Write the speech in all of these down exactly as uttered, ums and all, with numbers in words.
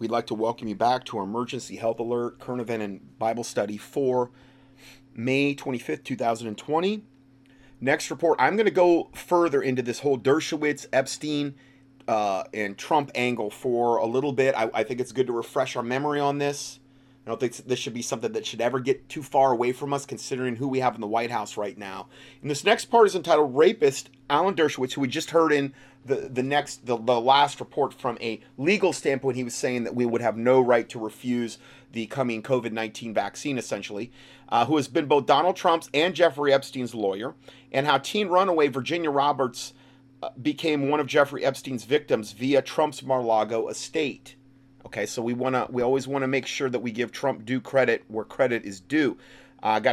We'd like to welcome you back to our Emergency Health Alert, Current Event and Bible Study for May twenty-fifth, two thousand twenty. Next report, I'm going to go further into this whole Dershowitz, Epstein, uh, and Trump angle for a little bit. I, I think it's good to refresh our memory on this. I don't think this should be something that should ever get too far away from us, considering who we have in the White House right now. And this next part is entitled Rapist Alan Dershowitz, who we just heard in the, the next the, the last report. From a legal standpoint, he was saying that we would have no right to refuse the coming COVID nineteen vaccine, essentially, uh, who has been both Donald Trump's and Jeffrey Epstein's lawyer, and how teen runaway Virginia Roberts uh, became one of Jeffrey Epstein's victims via Trump's Mar-a-Lago estate. Okay, so we want to, we always want to make sure that we give Trump due credit where credit is due. I uh, got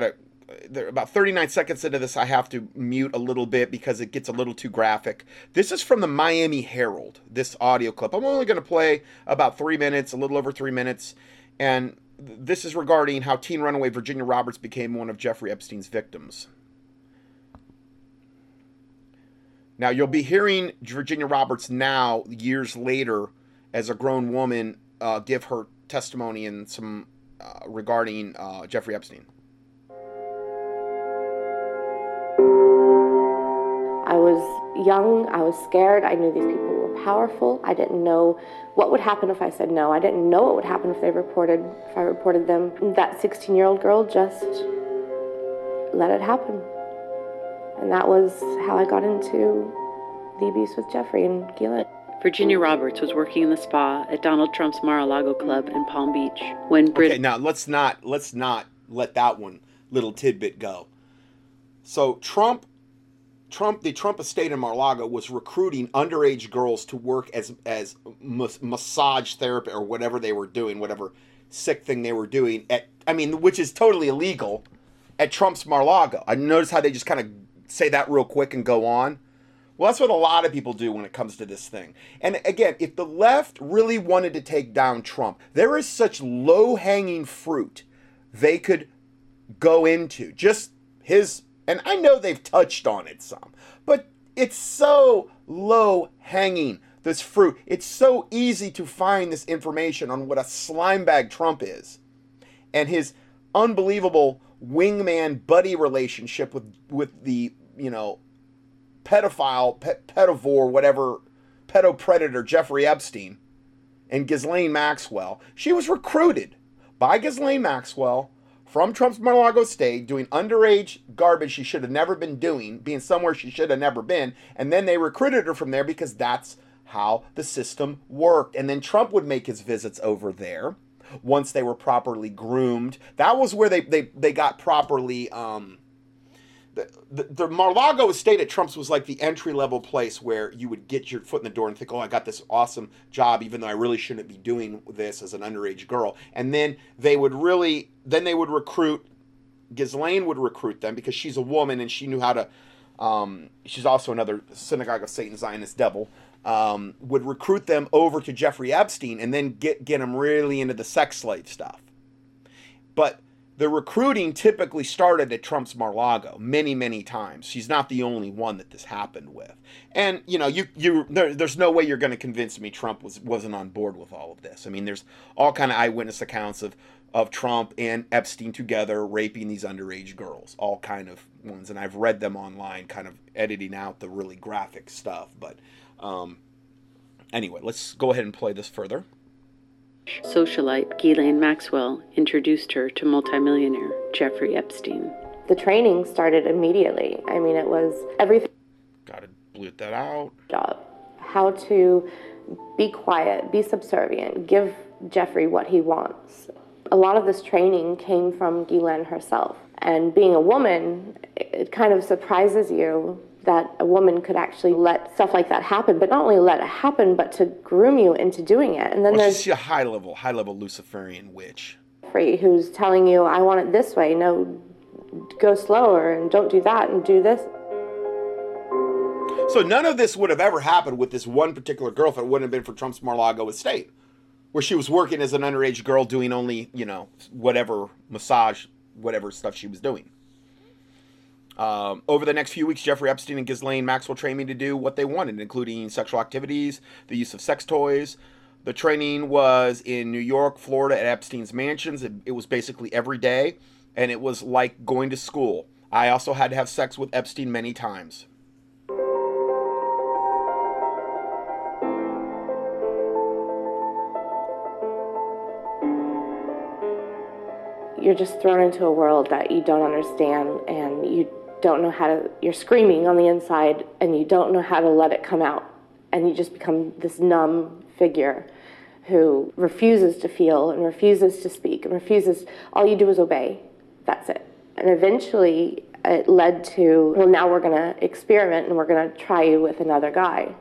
to, about thirty-nine seconds into this, I have to mute a little bit because it gets a little too graphic. This is from the Miami Herald, this audio clip. I'm only going to play about three minutes, a little over three minutes. And this is regarding how teen runaway Virginia Roberts became one of Jeffrey Epstein's victims. Now, you'll be hearing Virginia Roberts now, years later, as a grown woman, uh, give her testimony and some uh, regarding uh, Jeffrey Epstein. I was young. I was scared. I knew these people were powerful. I didn't know what would happen if I said no. I didn't know what would happen if they reported, if I reported them. That sixteen-year-old girl just let it happen, and that was how I got into the abuse with Jeffrey and Ghislaine. Virginia Roberts was working in the spa at Donald Trump's Mar-a-Lago club in Palm Beach when Brit- Okay, now let's not let's not let that one little tidbit go. So Trump, Trump, the Trump estate in Mar-a-Lago was recruiting underage girls to work as as mas- massage therapy or whatever they were doing, whatever sick thing they were doing. At I mean, which is totally illegal at Trump's Mar-a-Lago. I noticed how they just kind of say that real quick and go on. Well, that's what a lot of people do when it comes to this thing. And again, if the left really wanted to take down Trump, there is such low-hanging fruit they could go into. Just his, and I know they've touched on it some, but it's so low-hanging, this fruit. It's so easy to find this information on what a slimebag Trump is and his unbelievable wingman buddy relationship with, with the, you know, pedophile, pet, pedivore, whatever, pedo predator Jeffrey Epstein and Ghislaine Maxwell. She was recruited by Ghislaine Maxwell from Trump's Mar-a-Lago estate, doing underage garbage she should have never been doing, being somewhere she should have never been, and then they recruited her from there because that's how the system worked. And then Trump would make his visits over there once they were properly groomed. That was where they they, they got properly... Um, The, the Mar-a-Lago estate at Trump's was like the entry-level place where you would get your foot in the door and think, oh, I got this awesome job, even though I really shouldn't be doing this as an underage girl. And then they would really, then they would recruit, Ghislaine would recruit them because she's a woman and she knew how to, um, she's also another synagogue of Satan, Zionist devil, um, would recruit them over to Jeffrey Epstein and then get, get them really into the sex slave stuff. But the recruiting typically started at Trump's Mar-a-Lago many, many times. She's not the only one that this happened with. And, you know, you you there, there's no way you're going to convince me Trump was, wasn't on board with all of this. I mean, there's all kind of eyewitness accounts of, of Trump and Epstein together raping these underage girls, all kind of ones. And I've read them online, kind of editing out the really graphic stuff. But um, anyway, let's go ahead and play this further. Socialite Ghislaine Maxwell introduced her to multimillionaire Jeffrey Epstein. The training started immediately. I mean, it was everything. Gotta bleep that out. Job. How to be quiet, be subservient, give Jeffrey what he wants. A lot of this training came from Ghislaine herself. And being a woman, it kind of surprises you that a woman could actually let stuff like that happen, but not only let it happen, but to groom you into doing it. And then well, there's she's a high level, high level Luciferian witch. Free, who's telling you, I want it this way. No, go slower and don't do that and do this. So none of this would have ever happened with this one particular girl if it wouldn't have been for Trump's Mar-a-Lago estate, where she was working as an underage girl doing only, you know, whatever massage, whatever stuff she was doing. Um, over the next few weeks, Jeffrey Epstein and Ghislaine Maxwell trained me to do what they wanted, including sexual activities, the use of sex toys, The training was in New York, Florida, at Epstein's mansions. It, it was basically every day, and it was like going to school. I also had to have sex with Epstein many times. You're just thrown into a world that you don't understand, and you don't know how to, you're screaming on the inside, and you don't know how to let it come out. And you just become this numb figure who refuses to feel and refuses to speak and refuses, all you do is obey. That's it. And eventually it led to, well, now we're going to experiment and we're going to try you with another guy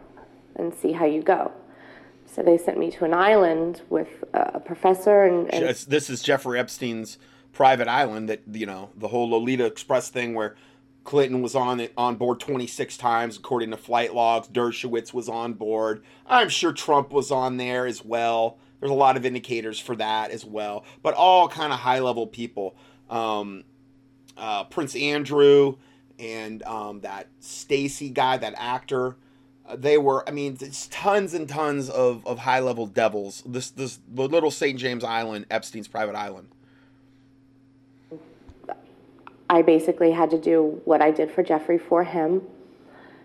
and see how you go. So they sent me to an island with a professor. And, and this is Jeffrey Epstein's private island that, you know, the whole Lolita Express thing where Clinton was on it, on board twenty-six times, according to flight logs. Dershowitz was on board. I'm sure Trump was on there as well. There's a lot of indicators for that as well. But all kind of high-level people. Um, uh, Prince Andrew and um, that Spacey guy, that actor. Uh, they were, I mean, it's tons and tons of, of high-level devils. This, this the little Saint James Island, Epstein's private island. I basically had to do what I did for Jeffrey for him.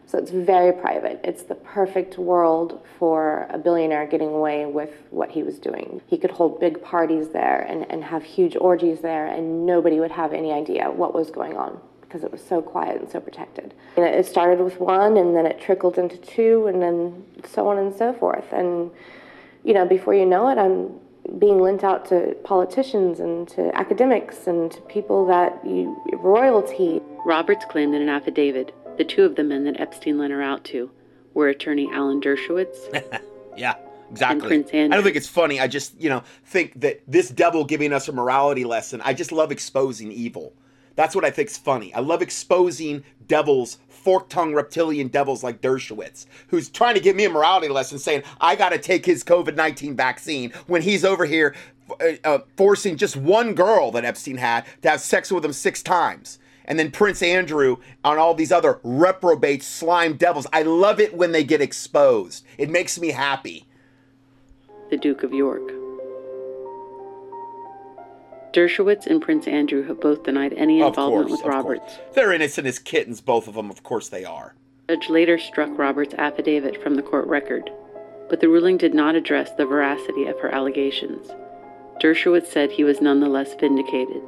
So it's very private. It's the perfect world for a billionaire getting away with what he was doing. He could hold big parties there and, and have huge orgies there, and nobody would have any idea what was going on because it was so quiet and so protected. And it started with one, and then it trickled into two, and then so on and so forth. And, you know, before you know it, I'm being lent out to politicians and to academics and to people that you, royalty. Roberts claimed in an affidavit the two of the men that Epstein lent her out to were attorney Alan Dershowitz. Yeah, exactly. And Prince Andrew. I don't think it's funny. I just, you know, think that this devil giving us a morality lesson, I just love exposing evil. That's what I think's funny. I love exposing devils, fork-tongued reptilian devils like Dershowitz, who's trying to give me a morality lesson saying, I got to take his COVID nineteen vaccine when he's over here uh, uh, forcing just one girl that Epstein had to have sex with him six times. And then Prince Andrew on all these other reprobate slime devils. I love it when they get exposed. It makes me happy. The Duke of York. Dershowitz and Prince Andrew have both denied any involvement course, with Roberts. Course. They're innocent as kittens, both of them. Of course they are. The judge later struck Roberts' affidavit from the court record, but the ruling did not address the veracity of her allegations. Dershowitz said he was nonetheless vindicated.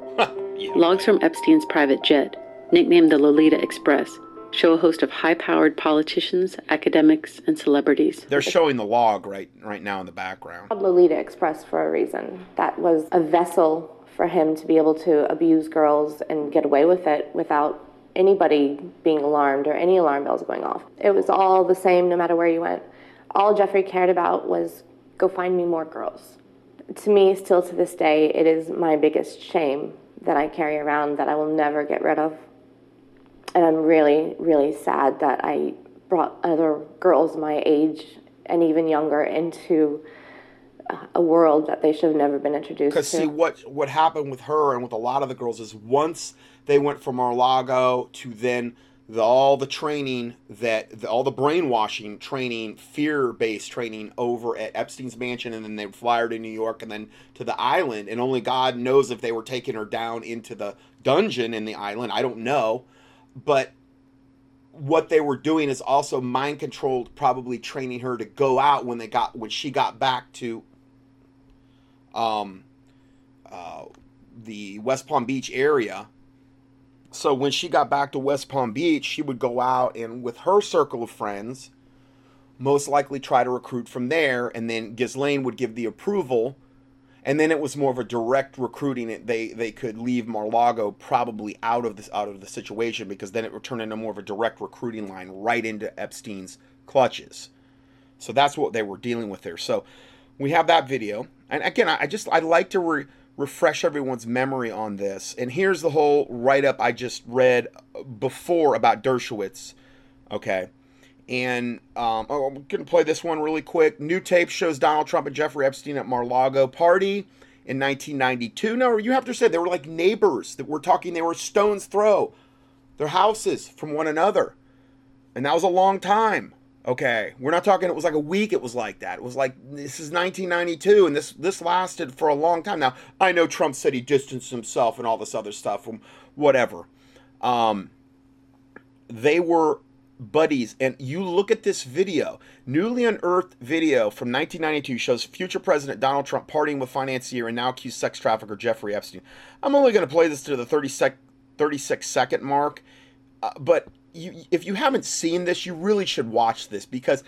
Yeah. Logs from Epstein's private jet, nicknamed the Lolita Express, show a host of high-powered politicians, academics, and celebrities. They're showing the log right, right now in the background. Lolita Express for a reason. That was a vessel for him to be able to abuse girls and get away with it without anybody being alarmed or any alarm bells going off. It was all the same no matter where you went. All Jeffrey cared about was, go find me more girls. To me, still to this day, it is my biggest shame that I carry around that I will never get rid of. And I'm really, really sad that I brought other girls my age and even younger into a world that they should have never been introduced to. Because see, what what happened with her and with a lot of the girls is once they went from Mar-a-Lago to then the, all the training, that the, all the brainwashing training, fear-based training over at Epstein's mansion, and then they fly her to New York and then to the island, and only God knows if they were taking her down into the dungeon in the island. I don't know. But what they were doing is also mind-controlled, probably training her to go out when they got when she got back to um uh the West Palm Beach area. So when she got back to West Palm Beach, she would go out and with her circle of friends most likely try to recruit from there, and then Ghislaine would give the approval, and then it was more of a direct recruiting. They they could leave Mar-a-Lago probably out of this out of the situation, because then it would turn into more of a direct recruiting line right into Epstein's clutches. So that's what they were dealing with there. So we have that video. And again, I just, I like to re refresh everyone's memory on this. And here's the whole write-up I just read before about Dershowitz. Okay. And um, oh, I'm going to play this one really quick. New tape shows Donald Trump and Jeffrey Epstein at Mar-a-Lago party in nineteen ninety-two. No, you have to say they were like neighbors. That we're talking, they were stone's throw. Their houses from one another. And that was a long time Okay, we're not talking, it was like a week, it was like that. It was like, this is nineteen ninety-two, and this this lasted for a long time. Now, I know Trump said he distanced himself and all this other stuff, from whatever. Um, they were buddies, and you look at this video. Newly unearthed video from nineteen ninety-two shows future President Donald Trump partying with financier and now accused sex trafficker Jeffrey Epstein. I'm only going to play this to the thirty-six second mark, uh, but... You, if you haven't seen this, you really should watch this, because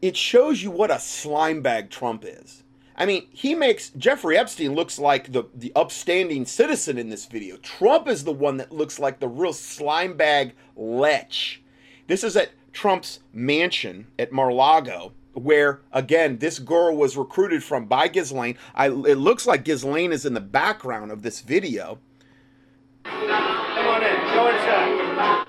it shows you what a slime bag Trump is. I mean, he makes Jeffrey Epstein looks like the, the upstanding citizen in this video. Trump is the one that looks like the real slime bag lech. This is at Trump's mansion at Mar-a-Lago, where, again, this girl was recruited from by Ghislaine. I, it looks like Ghislaine is in the background of this video. Come on in. Go inside.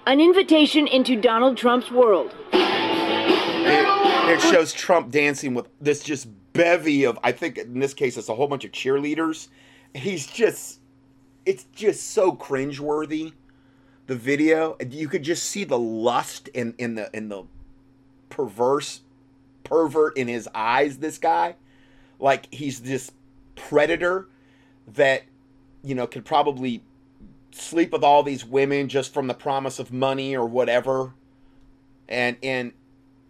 An invitation into Donald Trump's world. It, it shows Trump dancing with this just bevy of, I think in this case, it's a whole bunch of cheerleaders. He's just, it's just so cringeworthy, the video. You could just see the lust in, in the in the perverse pervert in his eyes, this guy. Like, he's this predator that, you know, could probably sleep with all these women just from the promise of money or whatever, and and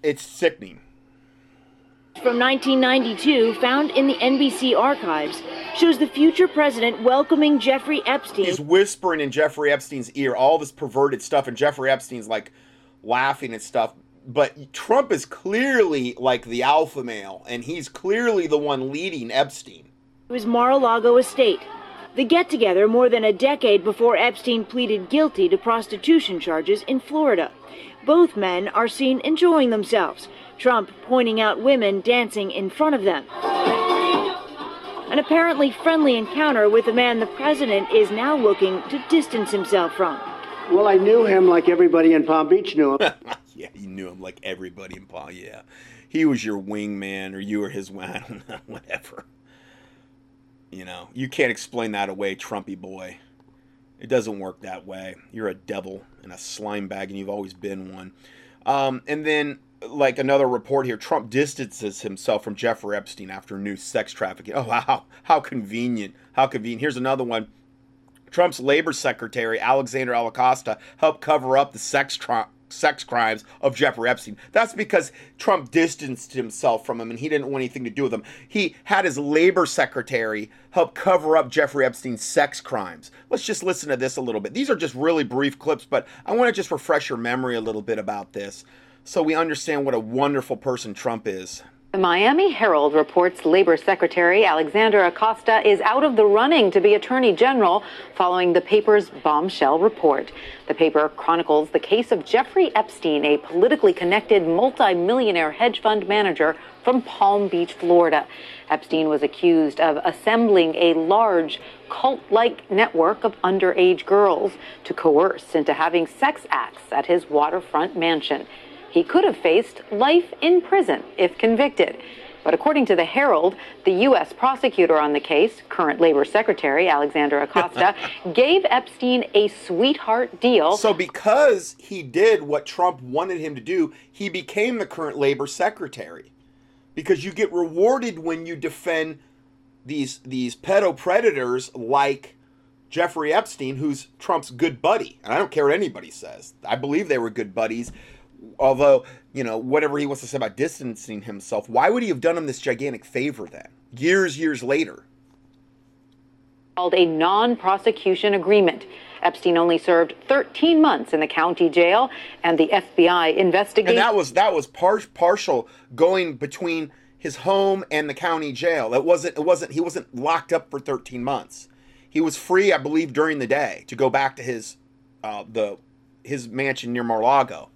it's sickening. From nineteen ninety-two, found in the N B C archives, shows the future president welcoming Jeffrey Epstein. He's whispering in Jeffrey Epstein's ear all this perverted stuff, and Jeffrey Epstein's like laughing and stuff, but Trump is clearly like the alpha male, and he's clearly the one leading Epstein. It was Mar-a-Lago estate. The get-together more than a decade before Epstein pleaded guilty to prostitution charges in Florida. Both men are seen enjoying themselves, Trump pointing out women dancing in front of them. An apparently friendly encounter with a man the president is now looking to distance himself from. Well, I knew him like everybody in Palm Beach knew him. Yeah, you knew him like everybody in Palm, yeah. He was your wingman, or you were his, I don't know, whatever. You know, you can't explain that away, Trumpy boy. It doesn't work that way. You're a devil and a slime bag, and you've always been one. Um, and then, like another report here, Trump distances himself from Jeffrey Epstein after new sex trafficking. Oh, wow. How convenient. How convenient. Here's another one. Trump's labor secretary, Alexander Acosta, helped cover up the sex tra- sex crimes of Jeffrey Epstein. That's because Trump distanced himself from him and he didn't want anything to do with him. He had his labor secretary help cover up Jeffrey Epstein's sex crimes. Let's just listen to this a little bit. These are just really brief clips, but I want to just refresh your memory a little bit about this so we understand what a wonderful person Trump is. The Miami Herald reports Labor Secretary Alexander Acosta is out of the running to be Attorney General following the paper's bombshell report. The paper chronicles the case of Jeffrey Epstein, a politically connected multi-millionaire hedge fund manager from Palm Beach, Florida. Epstein was accused of assembling a large cult-like network of underage girls to coerce into having sex acts at his waterfront mansion. He could have faced life in prison if convicted. But according to the Herald, the U S prosecutor on the case, current Labor Secretary Alexander Acosta, gave Epstein a sweetheart deal. So because he did what Trump wanted him to do, he became the current Labor Secretary. Because you get rewarded when you defend these, these pedo predators like Jeffrey Epstein, who's Trump's good buddy. And I don't care what anybody says. I believe they were good buddies. Although, you know, whatever he wants to say about distancing himself, why would he have done him this gigantic favor then, years, years later? Called a non-prosecution agreement. Epstein only served thirteen months in the county jail, and the F B I investigated. And that was that was par- partial going between his home and the county jail. It wasn't. It wasn't. He wasn't locked up for thirteen months. He was free, I believe, during the day to go back to his uh, the his mansion near Mar-a-Lago.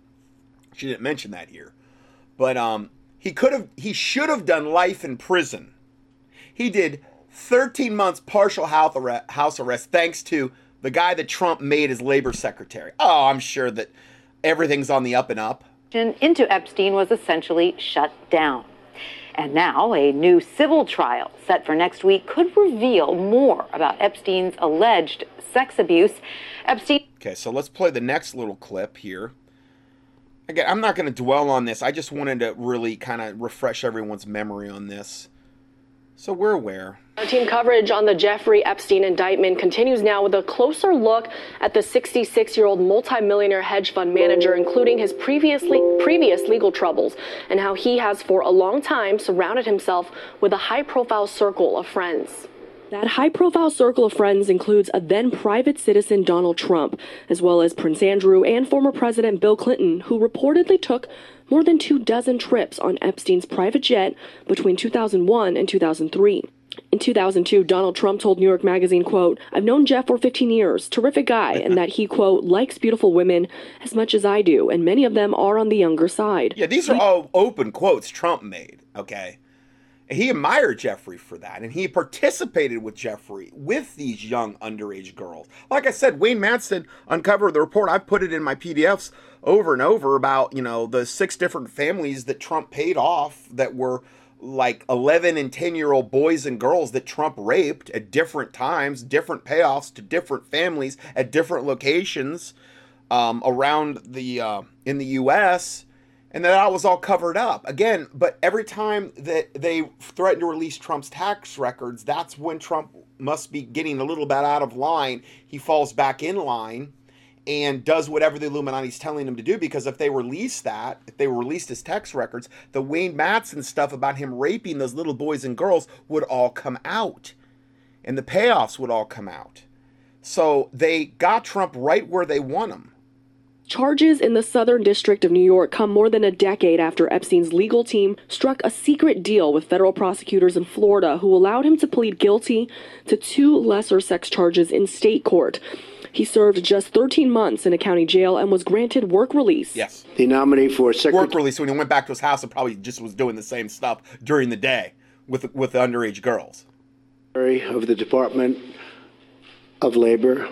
She didn't mention that here, but um, he could have, he should have done life in prison. He did thirteen months partial house arrest, house arrest, thanks to the guy that Trump made his labor secretary. Oh, I'm sure that everything's on the up and up. Into Epstein was essentially shut down. And now a new civil trial set for next week could reveal more about Epstein's alleged sex abuse. Epstein. Okay, so let's play the next little clip here. again, I'm not going to dwell on this. I just wanted to really kind of refresh everyone's memory on this. So we're aware. Our team coverage on the Jeffrey Epstein indictment continues now with a closer look at the sixty-six-year-old multimillionaire hedge fund manager, including his previously previous legal troubles and how he has for a long time surrounded himself with a high-profile circle of friends. That high-profile circle of friends includes a then-private citizen Donald Trump, as well as Prince Andrew and former President Bill Clinton, who reportedly took more than two dozen trips on Epstein's private jet between two thousand one and two thousand three. In two thousand two, Donald Trump told New York Magazine, quote, "I've known Jeff for fifteen years, terrific guy, and that he, quote, likes beautiful women as much as I do, and many of them are on the younger side." Yeah, these are all open quotes Trump made, okay? He admired Jeffrey for that, and he participated with Jeffrey with these young underage girls. Like I said, Wayne Madsen uncovered the report. I've put it in my P D Fs over and over about, you know, the six different families that Trump paid off that were like eleven and ten-year-old boys and girls that Trump raped at different times, different payoffs to different families at different locations um, around the uh, in the U S, and that was all covered up. Again, but every time that they threatened to release Trump's tax records, that's when Trump must be getting a little bit out of line. He falls back in line and does whatever the Illuminati's telling him to do, because if they release that, if they released his tax records, the Wayne Madsen stuff about him raping those little boys and girls would all come out, and the payoffs would all come out. So they got Trump right where they want him. Charges in the Southern District of New York come more than a decade after Epstein's legal team struck a secret deal with federal prosecutors in Florida who allowed him to plead guilty to two lesser sex charges in state court. He served just thirteen months in a county jail and was granted work release. Yes. The nominee for secretary. Work release. When he went back to his house, he probably just was doing the same stuff during the day with, with underage girls. Of the Department of Labor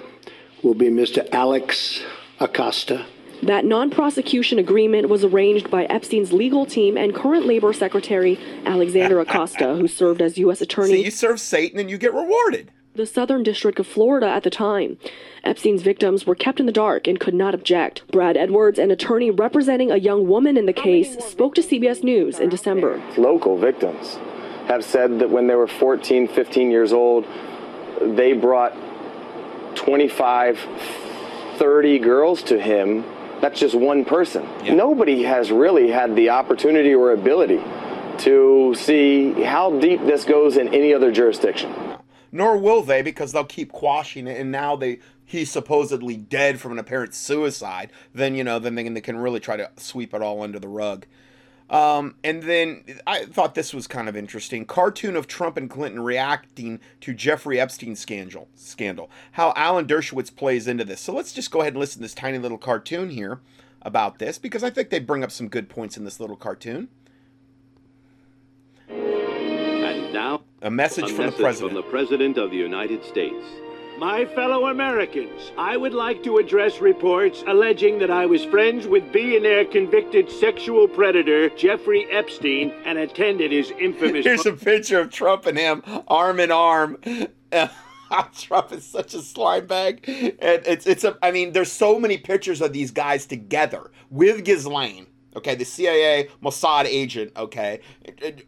will be Mister Alex Acosta. That non-prosecution agreement was arranged by Epstein's legal team and current Labor Secretary Alexander Acosta, who served as U S Attorney. So you serve Satan and you get rewarded. The Southern District of Florida at the time. Epstein's victims were kept in the dark and could not object. Brad Edwards, an attorney representing a young woman in the case, spoke to C B S News in December. Local victims have said that when they were fourteen, fifteen years old, they brought twenty-five, thirty girls to him. That's just one person. Yeah. Nobody has really had the opportunity or ability to see how deep this goes in any other jurisdiction. Nor will they, because they'll keep quashing it, and now they he's supposedly dead from an apparent suicide. Then, you know, then they can, they can really try to sweep it all under the rug. Um, and then I thought this was kind of interesting. Cartoon of Trump and Clinton reacting to Jeffrey Epstein scandal, scandal, how Alan Dershowitz plays into this. So let's just go ahead and listen to this tiny little cartoon here about this, because I think they bring up some good points in this little cartoon. And now a message, a from, message the president. from the President of the United States. My fellow Americans, I would like to address reports alleging that I was friends with billionaire convicted sexual predator Jeffrey Epstein and attended his infamous... Here's a picture of Trump and him, arm in arm. Trump is such a slime bag. And it's, it's a, I mean, there's so many pictures of these guys together with Ghislaine. Okay, the C I A Mossad agent, okay.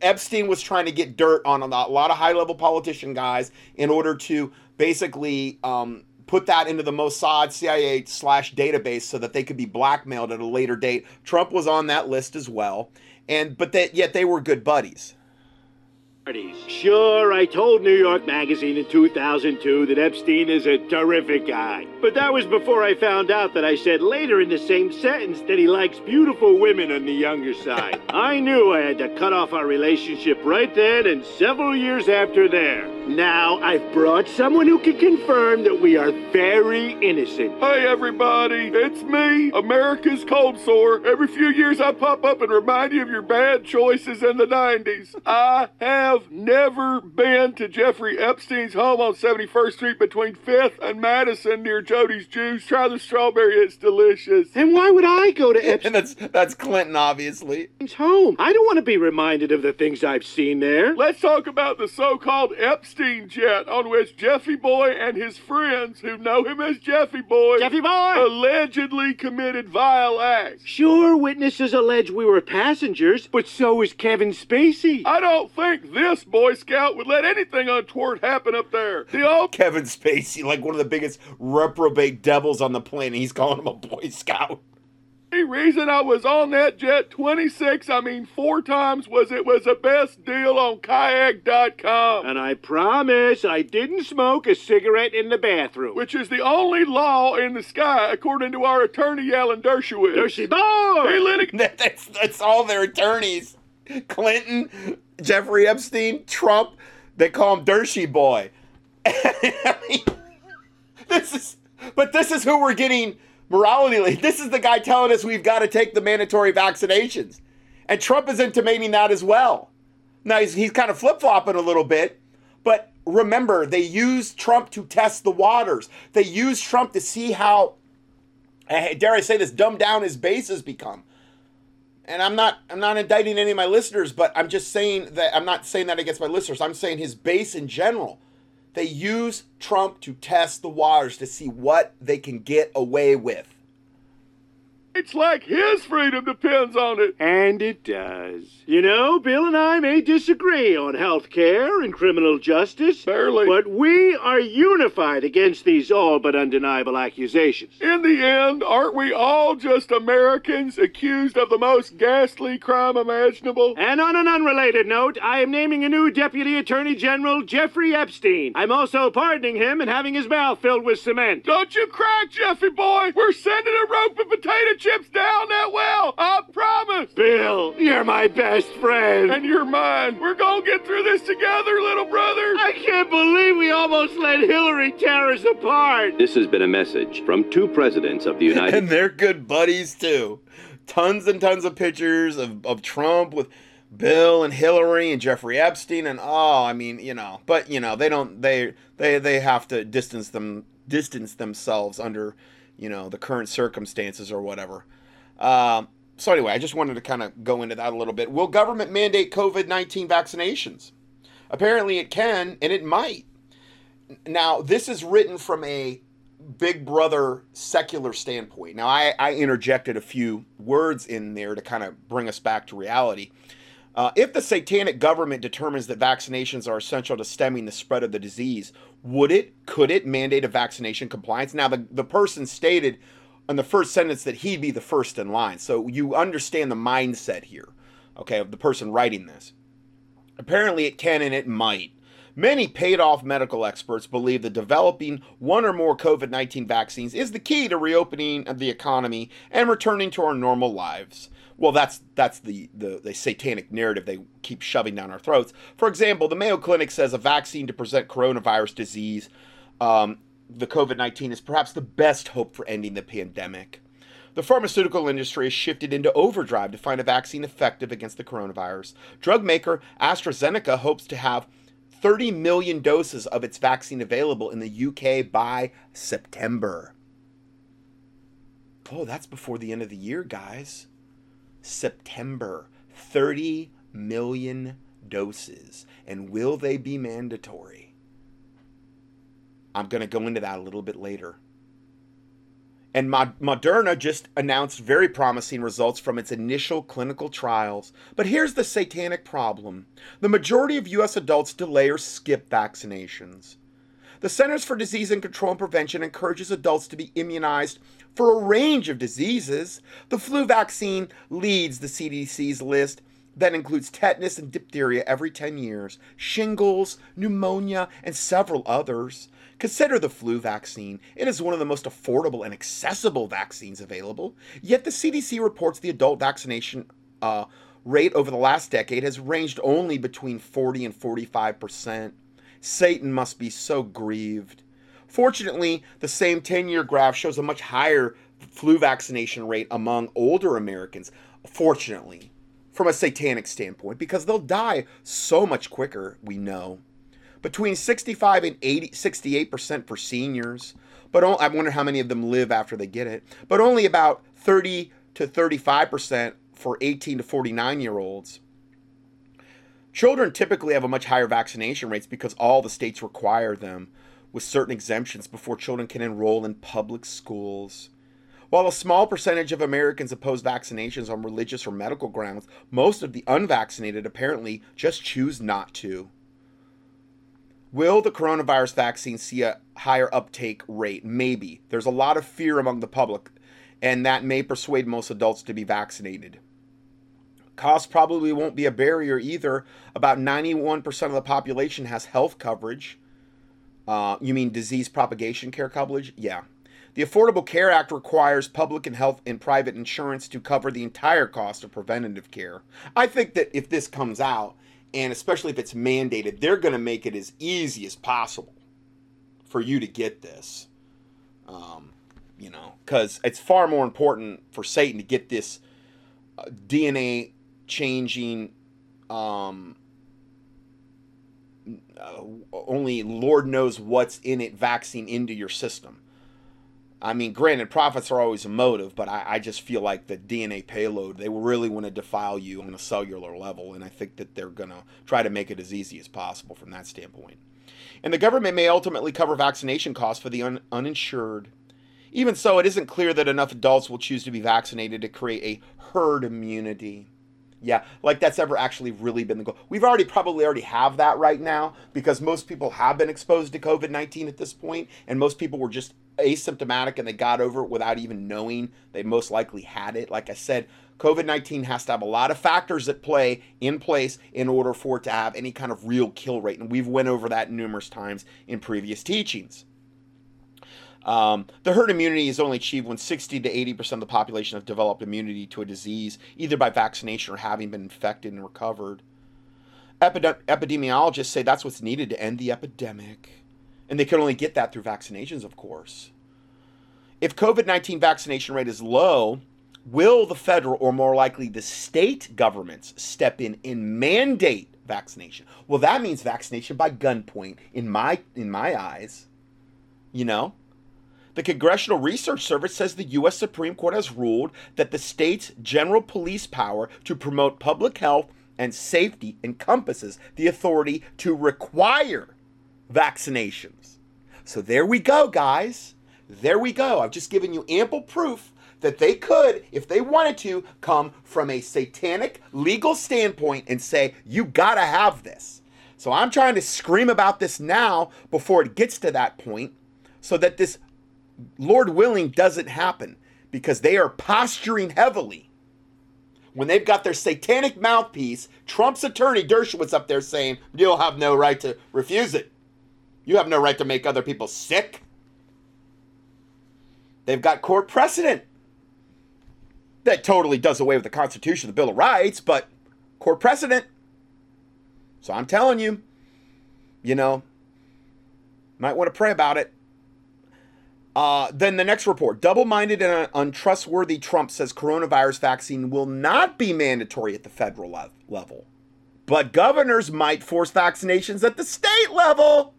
Epstein was trying to get dirt on a lot of high-level politician guys in order to basically um, put that into the Mossad C I A slash database so that they could be blackmailed at a later date. Trump was on that list as well, and but that yet they were good buddies. Sure, I told New York Magazine in two thousand two that Epstein is a terrific guy. But that was before I found out that I said later in the same sentence that he likes beautiful women on the younger side. I knew I had to cut off our relationship right then and several years after there. Now I've brought someone who can confirm that we are very innocent. Hey everybody, it's me, America's cold sore. Every few years I pop up and remind you of your bad choices in the nineties. I have have never been to Jeffrey Epstein's home on seventy-first street between fifth and Madison near Jody's Juice. Try the strawberry. It's delicious. And why would I go to Epstein's? And that's, that's Clinton, obviously. His home. I don't want to be reminded of the things I've seen there. Let's talk about the so-called Epstein jet on which Jeffy Boy and his friends, who know him as Jeffy Boy, Jeffy Boy, allegedly committed vile acts. Sure, witnesses allege we were passengers, but so is Kevin Spacey. I don't think this Boy Scout would let anything untoward happen up there. The old Kevin Spacey, like one of the biggest reprobate devils on the planet, he's calling him a Boy Scout. The reason I was on that jet twenty-six, I mean four times, was it was the best deal on kayak dot com. And I promise I didn't smoke a cigarette in the bathroom. Which is the only law in the sky, according to our attorney, Alan Dershowitz. Dershowitz! Lit- that, that's, that's all their attorneys. Clinton, Jeffrey Epstein, Trump, they call him Dershowitz Boy. I mean, this is, but this is who we're getting... Morality, this is the guy telling us we've got to take the mandatory vaccinations. And Trump is intimating that as well. Now, he's, he's kind of flip-flopping a little bit. But remember, they used Trump to test the waters. They used Trump to see how, dare I say this, dumbed down his base has become. And I'm not I'm not indicting any of my listeners, but I'm just saying that, I'm not saying that against my listeners. I'm saying his base in general. They use Trump to test the waters to see what they can get away with. It's like his freedom depends on it. And it does. You know, Bill and I may disagree on health care and criminal justice. Barely. But we are unified against these all but undeniable accusations. In the end, aren't we all just Americans accused of the most ghastly crime imaginable? And on an unrelated note, I am naming a new Deputy Attorney General, Jeffrey Epstein. I'm also pardoning him and having his mouth filled with cement. Don't you cry, Jeffy Boy. We're sending a rope of potato chips down that well, I promise. Bill, you're my best friend. And you're mine. We're gonna get through this together, little brother. I can't believe we almost let Hillary tear us apart. This has been a message from two presidents of the United States. And they're good buddies, too. Tons and tons of pictures of, of Trump with Bill and Hillary and Jeffrey Epstein and, oh, I mean, you know. But, you know, they don't, they, they, they have to distance them, distance themselves under... you know, the current circumstances or whatever. Um, so anyway, I just wanted to kind of go into that a little bit. Will government mandate COVID nineteen vaccinations? Apparently it can, and it might. Now, this is written from a Big Brother secular standpoint. Now, I, I interjected a few words in there to kind of bring us back to reality. Uh, if the satanic government determines that vaccinations are essential to stemming the spread of the disease, would it, could it mandate a vaccination compliance? Now, the, the person stated in the first sentence that he'd be the first in line. So you understand the mindset here, okay, of the person writing this. Apparently it can and it might. Many paid-off medical experts believe that developing one or more COVID nineteen vaccines is the key to reopening of the economy and returning to our normal lives. Well, that's that's the, the, the satanic narrative they keep shoving down our throats. For example, the Mayo Clinic says a vaccine to prevent coronavirus disease, um, the COVID nineteen, is perhaps the best hope for ending the pandemic. The pharmaceutical industry has shifted into overdrive to find a vaccine effective against the coronavirus. Drug maker AstraZeneca hopes to have thirty million doses of its vaccine available in the U K by September. Oh, that's before the end of the year, guys. September, thirty million doses. And will they be mandatory? I'm going to go into that a little bit later. And Moderna just announced very promising results from its initial clinical trials. But here's the satanic problem. The majority of U S adults delay or skip vaccinations. The Centers for Disease Control and Prevention encourages adults to be immunized for a range of diseases. The flu vaccine leads the C D C's list that includes tetanus and diphtheria every ten years, shingles, pneumonia, and several others. Consider the flu vaccine. It is one of the most affordable and accessible vaccines available. Yet the C D C reports the adult vaccination uh, rate over the last decade has ranged only between forty and forty-five percent. Satan must be so grieved. Fortunately, the same ten-year graph shows a much higher flu vaccination rate among older Americans. Fortunately, from a satanic standpoint, because they'll die so much quicker, we know. Between sixty-five and eighty, sixty-eight percent for seniors, but all, I wonder how many of them live after they get it, but only about thirty to thirty-five percent for eighteen to forty-nine-year-olds. Children typically have a much higher vaccination rates because all the states require them, with certain exemptions, before children can enroll in public schools. While a small percentage of Americans oppose vaccinations on religious or medical grounds, most of the unvaccinated apparently just choose not to. Will the coronavirus vaccine see a higher uptake rate? Maybe. There's a lot of fear among the public, and that may persuade most adults to be vaccinated. Cost probably won't be a barrier either. About ninety-one percent of the population has health coverage. Uh, you mean disease propagation care coverage? Yeah. The Affordable Care Act requires public and health and private insurance to cover the entire cost of preventative care. I think that if this comes out, and especially if it's mandated, they're going to make it as easy as possible for you to get this. Um, you know, because it's far more important for Satan to get this uh, D N A changing, um, uh, only Lord knows what's in it vaccine into your system. I mean, granted, profits are always a motive, but I, I just feel like the D N A payload, they really want to defile you on a cellular level, and I think that they're going to try to make it as easy as possible from that standpoint. And the government may ultimately cover vaccination costs for the un uninsured. Even so, it isn't clear that enough adults will choose to be vaccinated to create a herd immunity. Yeah, like that's ever actually really been the goal. We've already probably already have that right now, because most people have been exposed to COVID nineteen at this point, and most people were just asymptomatic and they got over it without even knowing they most likely had it. Like I said, COVID nineteen has to have a lot of factors at play in place in order for it to have any kind of real kill rate, and we've went over that numerous times in previous teachings. Um, the herd immunity is only achieved when sixty to eighty percent of the population have developed immunity to a disease, either by vaccination or having been infected and recovered. Epide epidemiologists say that's what's needed to end the epidemic. And they can only get that through vaccinations, of course. If COVID nineteen vaccination rate is low, will the federal, or more likely the state governments, step in and mandate vaccination? Well, that means vaccination by gunpoint in my, in my eyes, you know? The Congressional Research Service says the U S Supreme Court has ruled that the state's general police power to promote public health and safety encompasses the authority to require vaccinations. So there we go, guys. There we go. I've just given you ample proof that they could, if they wanted to, come from a satanic legal standpoint and say, you gotta have this. So I'm trying to scream about this now before it gets to that point, so that this, Lord willing, doesn't happen, because they are posturing heavily when they've got their satanic mouthpiece, Trump's attorney Dershowitz, up there saying, you'll have no right to refuse it. You have no right to make other people sick. They've got court precedent that totally does away with the Constitution, the Bill of Rights, but court precedent. So I'm telling you, you know, might want to pray about it. Uh, then the next report, double-minded and untrustworthy Trump says coronavirus vaccine will not be mandatory at the federal le level, but governors might force vaccinations at the state level.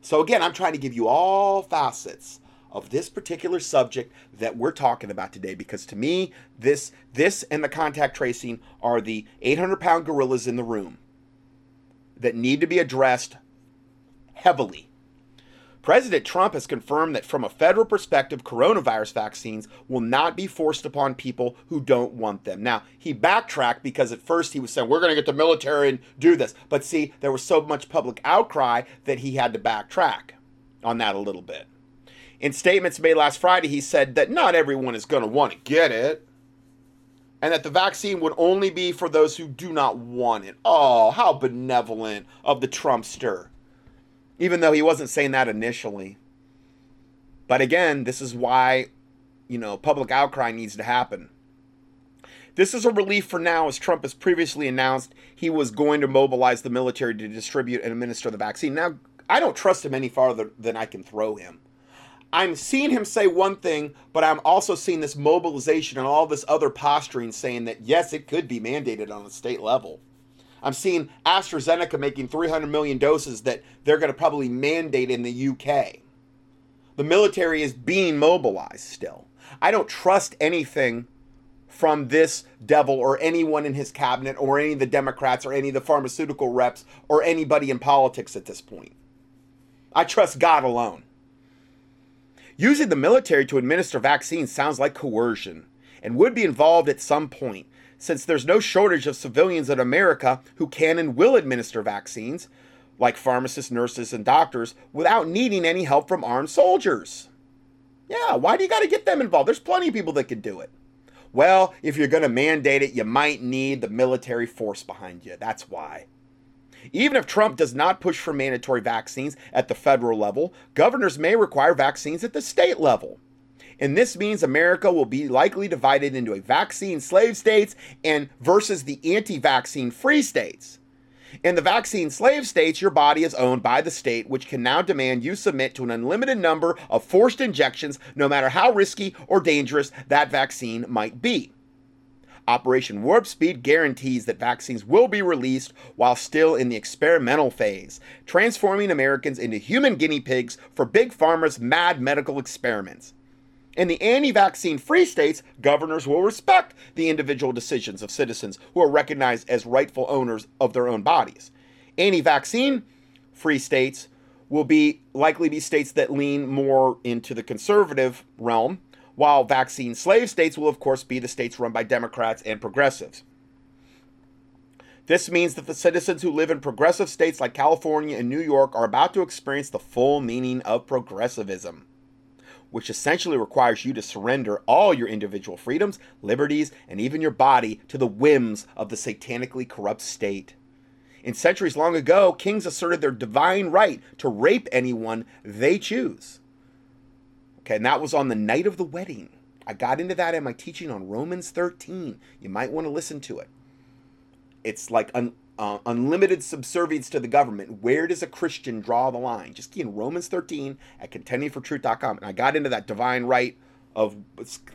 So again, I'm trying to give you all facets of this particular subject that we're talking about today, because to me, this, this and the contact tracing are the eight hundred pound gorillas in the room that need to be addressed heavily. President Trump has confirmed that from a federal perspective, coronavirus vaccines will not be forced upon people who don't want them. Now, he backtracked, because at first he was saying, we're going to get the military and do this. But see, there was so much public outcry that he had to backtrack on that a little bit. In statements made last Friday, he said that not everyone is going to want to get it, and that the vaccine would only be for those who do not want it. Oh, how benevolent of the Trumpster. Even though he wasn't saying that initially. But again, this is why, you know, public outcry needs to happen. This is a relief for now, as Trump has previously announced he was going to mobilize the military to distribute and administer the vaccine. Now, I don't trust him any farther than I can throw him. I'm seeing him say one thing, but I'm also seeing this mobilization and all this other posturing saying that, yes, it could be mandated on a state level. I'm seeing AstraZeneca making three hundred million doses that they're going to probably mandate in the U K. The military is being mobilized still. I don't trust anything from this devil or anyone in his cabinet or any of the Democrats or any of the pharmaceutical reps or anybody in politics at this point. I trust God alone. Using the military to administer vaccines sounds like coercion and would be involved at some point, since there's no shortage of civilians in America who can and will administer vaccines, like pharmacists, nurses, and doctors, without needing any help from armed soldiers. Yeah, why do you got to get them involved? There's plenty of people that could do it. Well, if you're going to mandate it, you might need the military force behind you. That's why. Even if Trump does not push for mandatory vaccines at the federal level, governors may require vaccines at the state level. And this means America will be likely divided into a vaccine slave states and versus the anti-vaccine free states. In the vaccine slave states, your body is owned by the state, which can now demand you submit to an unlimited number of forced injections, no matter how risky or dangerous that vaccine might be. Operation Warp Speed guarantees that vaccines will be released while still in the experimental phase, transforming Americans into human guinea pigs for Big Pharma's mad medical experiments. In the anti-vaccine free states, governors will respect the individual decisions of citizens who are recognized as rightful owners of their own bodies. Anti-vaccine free states will be likely be states that lean more into the conservative realm, while vaccine slave states will, of course, be the states run by Democrats and progressives. This means that the citizens who live in progressive states like California and New York are about to experience the full meaning of progressivism, which essentially requires you to surrender all your individual freedoms, liberties, and even your body to the whims of the satanically corrupt state. And centuries long ago, kings asserted their divine right to rape anyone they choose. Okay, and that was on the night of the wedding. I got into that in my teaching on Romans thirteen. You might want to listen to it. It's like un, uh, unlimited subservience to the government. Where does a Christian draw the line? Just key in Romans thirteen at contending for truth dot com. And I got into that divine right of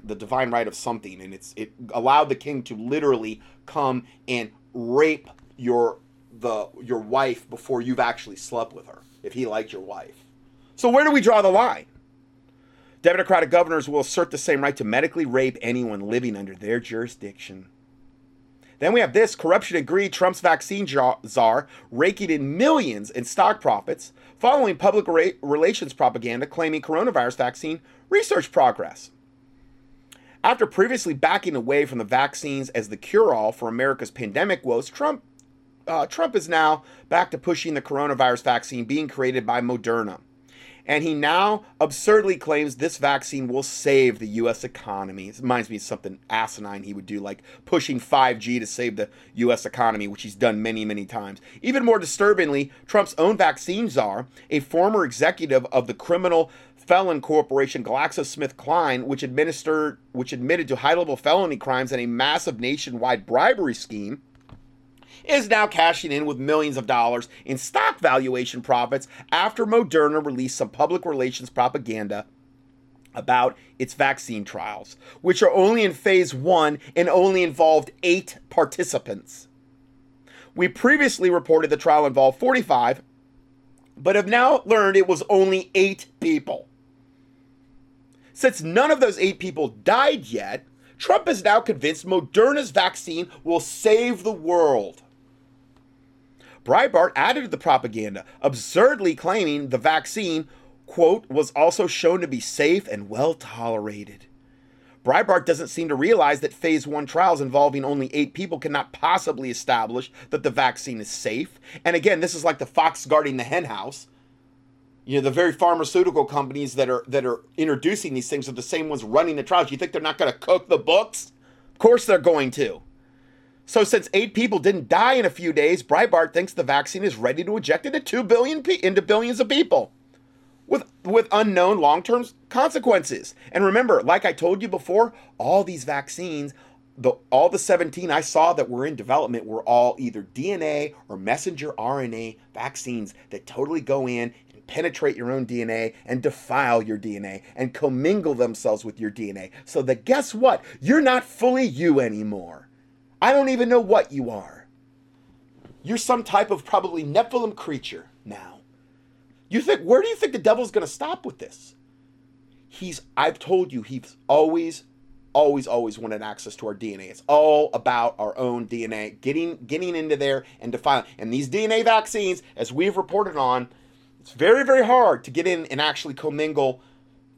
the divine right of something, and it's it allowed the king to literally come and rape your the your wife before you've actually slept with her, if he liked your wife. So where do we draw the line? Democratic governors will assert the same right to medically rape anyone living under their jurisdiction. Then we have this corruption and greed, Trump's vaccine czar raking in millions in stock profits following public re- relations propaganda claiming coronavirus vaccine research progress. After previously backing away from the vaccines as the cure-all for America's pandemic woes, Trump, uh, Trump is now back to pushing the coronavirus vaccine being created by Moderna. And he now absurdly claims this vaccine will save the U S economy. It reminds me of something asinine he would do, like pushing five G to save the U S economy, which he's done many, many times. Even more disturbingly, Trump's own vaccine czar, a former executive of the criminal felon corporation GlaxoSmithKline, which administered, which admitted to high-level felony crimes and a massive nationwide bribery scheme, is now cashing in with millions of dollars in stock valuation profits after Moderna released some public relations propaganda about its vaccine trials, which are only in phase one and only involved eight participants. We previously reported the trial involved forty-five, but have now learned it was only eight people. Since none of those eight people died yet, Trump is now convinced Moderna's vaccine will save the world. Breitbart added to the propaganda, absurdly claiming the vaccine, quote, was also shown to be safe and well tolerated. Breitbart doesn't seem to realize that phase one trials involving only eight people cannot possibly establish that the vaccine is safe. And again, this is like the fox guarding the hen house. You know, the very pharmaceutical companies that are that are introducing these things are the same ones running the trials. You think they're not going to cook the books? Of course they're going to. So since eight people didn't die in a few days, Breitbart thinks the vaccine is ready to inject into two billion pe- into billions of people, with with unknown long-term consequences. And remember, like I told you before, all these vaccines, the all the seventeen I saw that were in development were all either D N A or messenger R N A vaccines that totally go in. penetrate your own D N A and defile your D N A and commingle themselves with your D N A. So that guess what? You're not fully you anymore. I don't even know what you are. You're some type of probably Nephilim creature now. You think, where do you think the devil's going to stop with this? He's, I've told you, he's always, always, always wanted access to our D N A. It's all about our own D N A, getting getting into there and defiling. And these D N A vaccines, as we've reported on, it's very, very hard to get in and actually commingle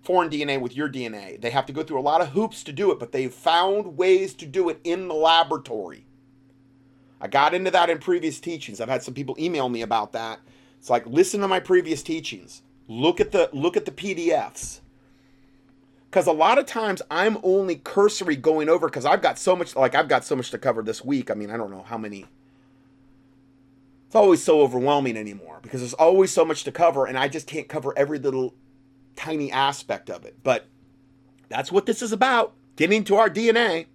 foreign D N A with your D N A. They have to go through a lot of hoops to do it, but they've found ways to do it in the laboratory. I got into that in previous teachings. I've had some people email me about that. It's like, listen to my previous teachings. Look at the look at the P D Fs. Because a lot of times I'm only cursory going over because I've got so much, like I've got so much to cover this week. I mean, I don't know how many. It's always so overwhelming anymore because there's always so much to cover and I just can't cover every little tiny aspect of it. But that's what this is about, getting to our D N A.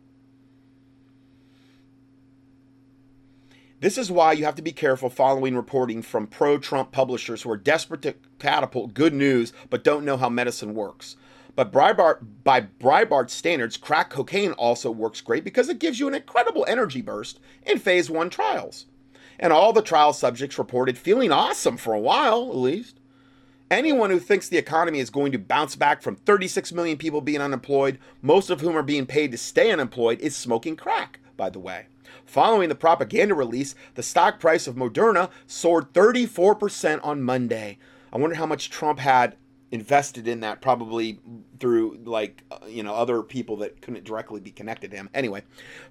This is why you have to be careful following reporting from pro-Trump publishers who are desperate to catapult good news but don't know how medicine works. But Breitbart, by Breitbart standards, crack cocaine also works great because it gives you an incredible energy burst in phase one trials. And all the trial subjects reported feeling awesome for a while, at least. Anyone who thinks the economy is going to bounce back from thirty-six million people being unemployed, most of whom are being paid to stay unemployed, is smoking crack, by the way. Following the propaganda release, the stock price of Moderna soared thirty-four percent on Monday. I wonder how much Trump had invested in that, probably through, like, you know, other people that couldn't directly be connected to him. Anyway,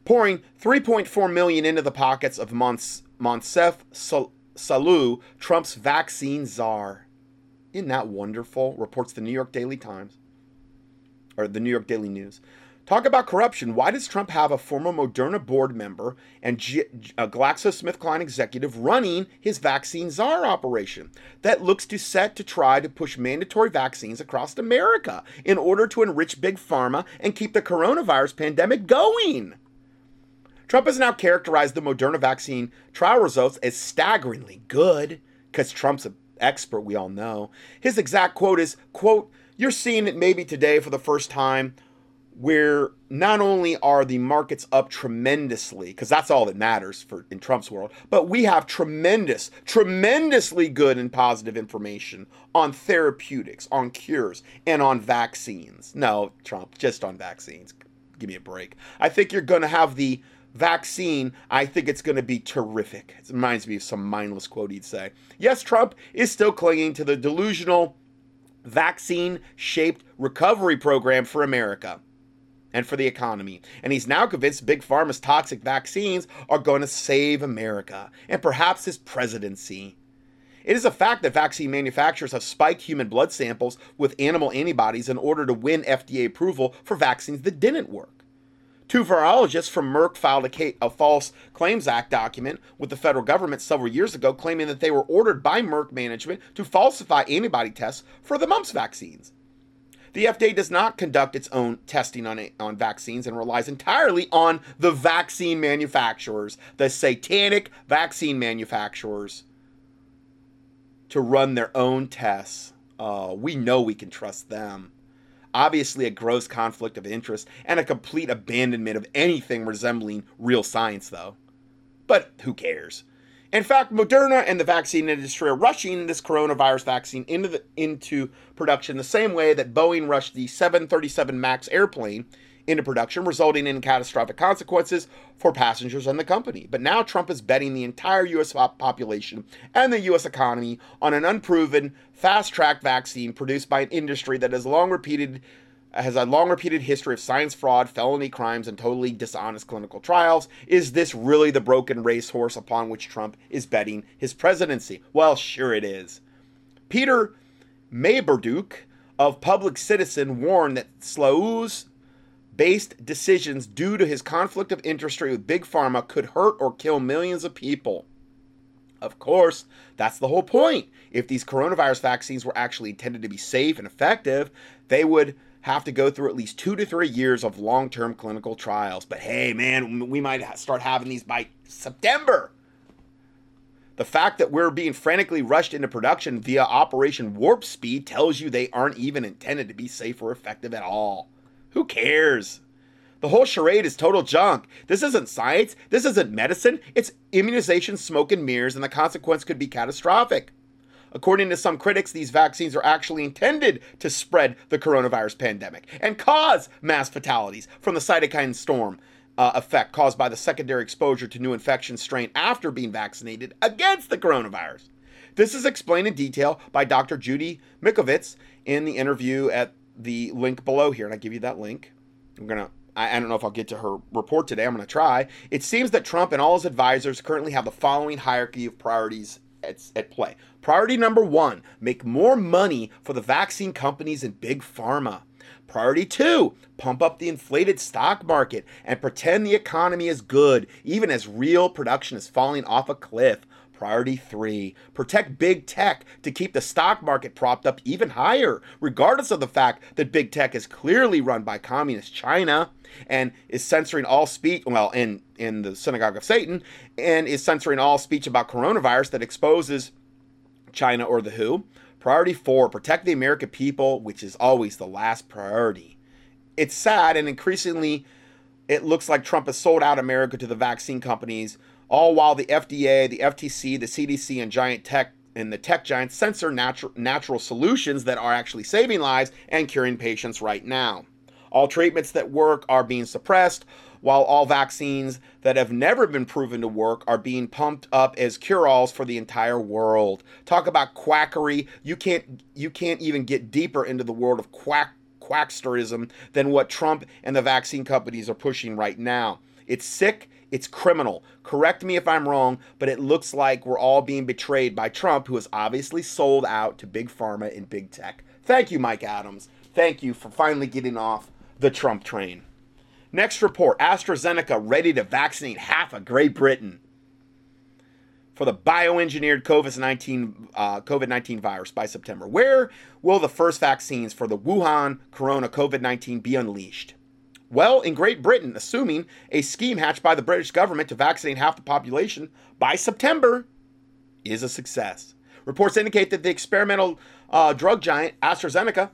pouring three point four million dollars into the pockets of Moncef Slaoui, Trump's vaccine czar. Isn't that wonderful? Reports the New York Daily Times, or the New York Daily News. Talk about corruption. Why does Trump have a former Moderna board member and G- a GlaxoSmithKline executive running his vaccine czar operation that looks to set to try to push mandatory vaccines across America in order to enrich big pharma and keep the coronavirus pandemic going? Trump has now characterized the Moderna vaccine trial results as staggeringly good, because Trump's an expert, we all know. His exact quote is, quote, "You're seeing it maybe today for the first time, where not only are the markets up tremendously, because that's all that matters for in Trump's world, but we have tremendous, tremendously good and positive information on therapeutics, on cures, and on vaccines." No, Trump, just on vaccines. Give me a break. I think you're going to have the vaccine. I think it's going to be terrific. It reminds me of some mindless quote he'd say. Yes, Trump is still clinging to the delusional vaccine-shaped recovery program for America and for the economy. And he's now convinced big pharma's toxic vaccines are going to save America and perhaps his presidency. It is a fact that vaccine manufacturers have spiked human blood samples with animal antibodies in order to win F D A approval for vaccines that didn't work. Two virologists from Merck filed a, a False Claims Act document with the federal government several years ago, claiming that they were ordered by Merck management to falsify antibody tests for the mumps vaccines. The F D A does not conduct its own testing on, on vaccines and relies entirely on the vaccine manufacturers, the satanic vaccine manufacturers, to run their own tests. Oh, we know we can trust them. Obviously, a gross conflict of interest and a complete abandonment of anything resembling real science, though. But who cares? In fact, Moderna and the vaccine industry are rushing this coronavirus vaccine into, the, into production the same way that Boeing rushed the seven thirty-seven MAX airplane into production, resulting in catastrophic consequences for passengers and the company. But now Trump is betting the entire U S population and the U S economy on an unproven, fast-track vaccine produced by an industry that has long repeated has a long repeated history of science fraud, felony crimes, and totally dishonest clinical trials. Is this really the broken racehorse upon which Trump is betting his presidency? Well, sure it is. Peter Mayberduk of Public Citizen warned that Slaoui's based decisions due to his conflict of interest with Big Pharma could hurt or kill millions of people. Of course, that's the whole point. If these coronavirus vaccines were actually intended to be safe and effective, they would have to go through at least two to three years of long-term clinical trials. But hey, man, we might start having these by September. The fact that we're being frantically rushed into production via Operation Warp Speed tells you they aren't even intended to be safe or effective at all. Who cares? The whole charade is total junk. This isn't science. This isn't medicine. It's immunization, smoke, and mirrors, and the consequence could be catastrophic. According to some critics, these vaccines are actually intended to spread the coronavirus pandemic and cause mass fatalities from the cytokine storm uh, effect caused by the secondary exposure to new infection strain after being vaccinated against the coronavirus. This is explained in detail by Doctor Judy Mikovits in the interview at the link below here, and I give you that link. I'm going to... I don't know if I'll get to her report today. I'm going to try. It seems that Trump and all his advisors currently have the following hierarchy of priorities at, at play. Priority number one, make more money for the vaccine companies and big pharma. Priority two, pump up the inflated stock market and pretend the economy is good, even as real production is falling off a cliff. Priority three, protect big tech to keep the stock market propped up even higher, regardless of the fact that big tech is clearly run by communist China and is censoring all speech, well, in, in the synagogue of Satan, and is censoring all speech about coronavirus that exposes China or the W H O. Priority four, protect the American people, which is always the last priority. It's sad, and increasingly it looks like Trump has sold out America to the vaccine companies, all while the F D A, the F T C, the C D C, and giant tech and the tech giants censor natural natural solutions that are actually saving lives and curing patients right now. All treatments that work are being suppressed, while all vaccines that have never been proven to work are being pumped up as cure-alls for the entire world. Talk about quackery. You can't you can't even get deeper into the world of quack quacksterism than what Trump and the vaccine companies are pushing right now. It's sick. It's criminal. Correct me if I'm wrong, but it looks like we're all being betrayed by Trump, who is obviously sold out to big pharma and big tech. Thank you, Mike Adams. Thank you for finally getting off the Trump train. Next report, AstraZeneca ready to vaccinate half of Great Britain for the bioengineered COVID nineteen uh, COVID nineteen virus by September. Where will the first vaccines for the Wuhan Corona COVID nineteen be unleashed? Well, in Great Britain, assuming a scheme hatched by the British government to vaccinate half the population by September is a success. Reports indicate that the experimental uh, drug giant AstraZeneca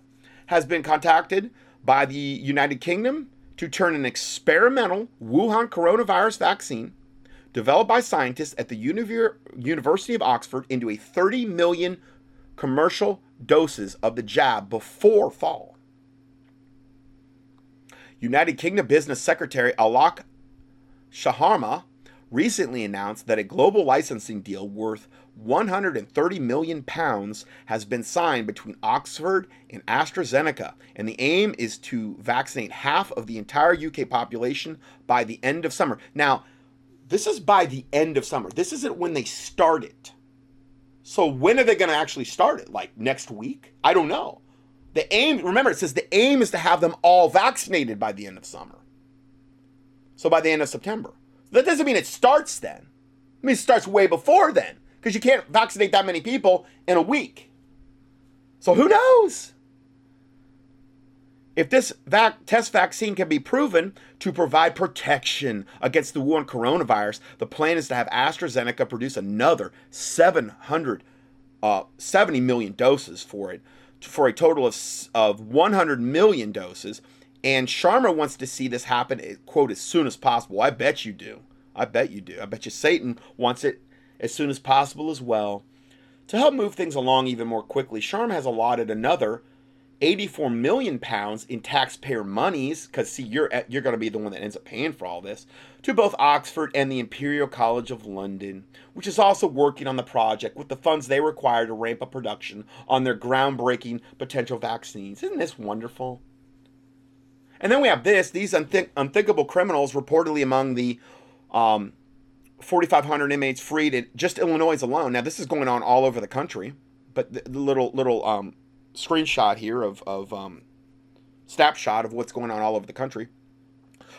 has been contacted by the United Kingdom to turn an experimental Wuhan coronavirus vaccine developed by scientists at the Univ- University of Oxford into a thirty million commercial doses of the jab before fall. United Kingdom Business Secretary Alok Sharma recently announced that a global licensing deal worth one hundred thirty million pounds has been signed between Oxford and AstraZeneca, and the aim is to vaccinate half of the entire U K population by the end of summer. Now, this is by the end of summer. This isn't when they start it. So when are they going to actually start it? Like next week? I don't know. The aim, remember, it says the aim is to have them all vaccinated by the end of summer. So by the end of September. That doesn't mean it starts then. It means it starts way before then, because you can't vaccinate that many people in a week. So who knows? If this vac- test vaccine can be proven to provide protection against the Wuhan coronavirus, the plan is to have AstraZeneca produce another seven hundred seventy million doses for it, for a total of of one hundred million doses, and Sharma wants to see this happen, quote, as soon as possible. I bet you do. I bet you do. I bet you Satan wants it as soon as possible as well. To help move things along even more quickly, Sharma has allotted another eighty-four million pounds in taxpayer monies, because, see, you're, you're going to be the one that ends up paying for all this, to both Oxford and the Imperial College of London, which is also working on the project with the funds they require to ramp up production on their groundbreaking potential vaccines. Isn't this wonderful? And then we have this, these unthink- unthinkable criminals reportedly among the um, forty-five hundred inmates freed in just Illinois alone. Now, this is going on all over the country, but the, the little, little, um, screenshot here of, of um, snapshot of what's going on all over the country.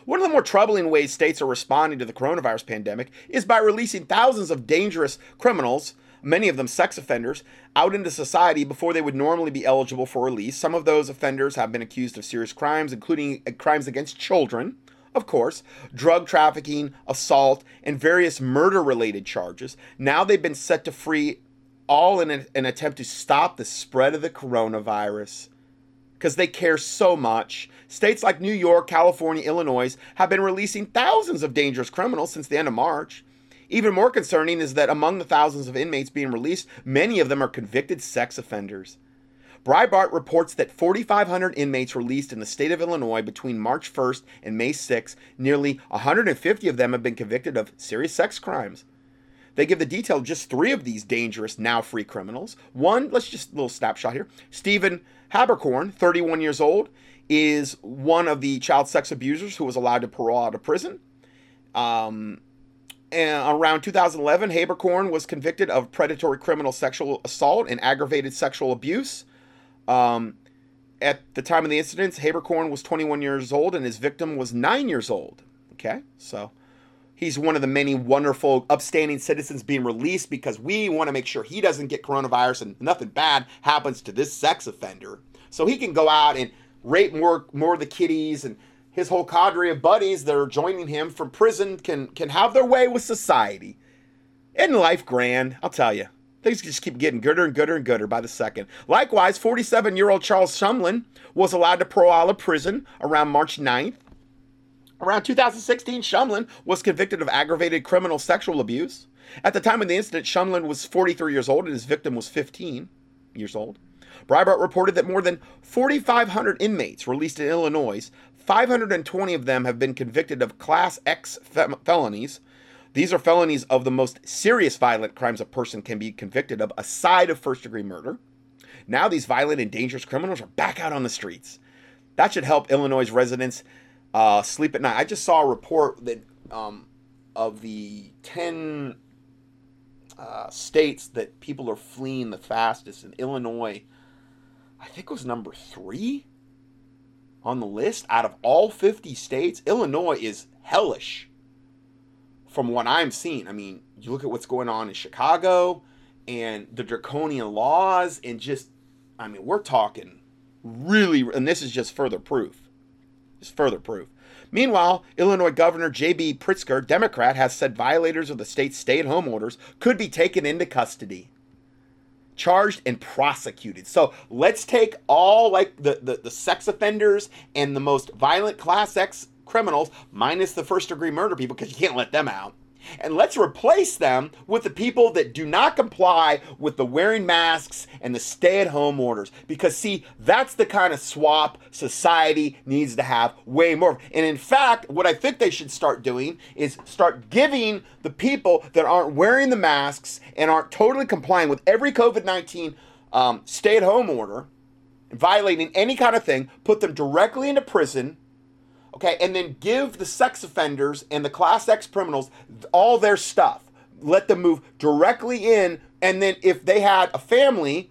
One of the more troubling ways states are responding to the coronavirus pandemic is by releasing thousands of dangerous criminals, many of them sex offenders, out into society before they would normally be eligible for release. Some of those offenders have been accused of serious crimes, including crimes against children, of course, drug trafficking, assault, and various murder-related charges. Now they've been set to free, all in an, an attempt to stop the spread of the coronavirus, because they care so much. States like New York, California, Illinois have been releasing thousands of dangerous criminals since the end of March. Even more concerning is that among the thousands of inmates being released, many of them are convicted sex offenders. Breitbart reports that four thousand five hundred inmates released in the state of Illinois between March first and May sixth, nearly one hundred fifty of them have been convicted of serious sex crimes. They give the detail of just three of these dangerous, now-free criminals. One, let's just, a little snapshot here. Stephen Haberkorn, thirty-one years old, is one of the child sex abusers who was allowed to parole out of prison. Um, and around two thousand eleven, Haberkorn was convicted of predatory criminal sexual assault and aggravated sexual abuse. Um, at the time of the incidents, Haberkorn was twenty-one years old, and his victim was nine years old. Okay, so... he's one of the many wonderful, upstanding citizens being released because we want to make sure he doesn't get coronavirus and nothing bad happens to this sex offender. So he can go out and rape more, more of the kiddies, and his whole cadre of buddies that are joining him from prison can, can have their way with society. Isn't life grand? I'll tell you. Things just keep getting gooder and gooder and gooder by the second. Likewise, forty-seven-year-old Charles Shumlin was allowed to parole out of prison around March ninth. Around two thousand sixteen, Shumlin was convicted of aggravated criminal sexual abuse. At the time of the incident, Shumlin was forty-three years old and his victim was fifteen years old. Breitbart reported that more than four thousand five hundred inmates released in Illinois, five hundred twenty of them have been convicted of Class X fe- felonies. These are felonies of the most serious violent crimes a person can be convicted of, aside of first-degree murder. Now these violent and dangerous criminals are back out on the streets. That should help Illinois residents Uh, sleep at night. I just saw a report that um, of the ten uh, states that people are fleeing the fastest, in Illinois, I think was number three on the list. Out of all fifty states, Illinois is hellish from what I'm seeing. I mean, you look at what's going on in Chicago and the draconian laws, and just, I mean, we're talking really, and this is just further proof. Is further proof. Meanwhile, Illinois Governor J B Pritzker, Democrat, has said violators of the state's stay-at-home orders could be taken into custody, charged and prosecuted. So let's take all like the, the, the sex offenders and the most violent Class X criminals, minus the first-degree murder people, because you can't let them out, and let's replace them with the people that do not comply with the wearing masks and the stay-at-home orders. Because, see, that's the kind of swap society needs to have way more. And in fact, what I think they should start doing is start giving the people that aren't wearing the masks and aren't totally complying with every COVID nineteen um, stay-at-home order, violating any kind of thing, put them directly into prison. Okay, and then give the sex offenders and the Class X criminals all their stuff. Let them move directly in, and then if they had a family,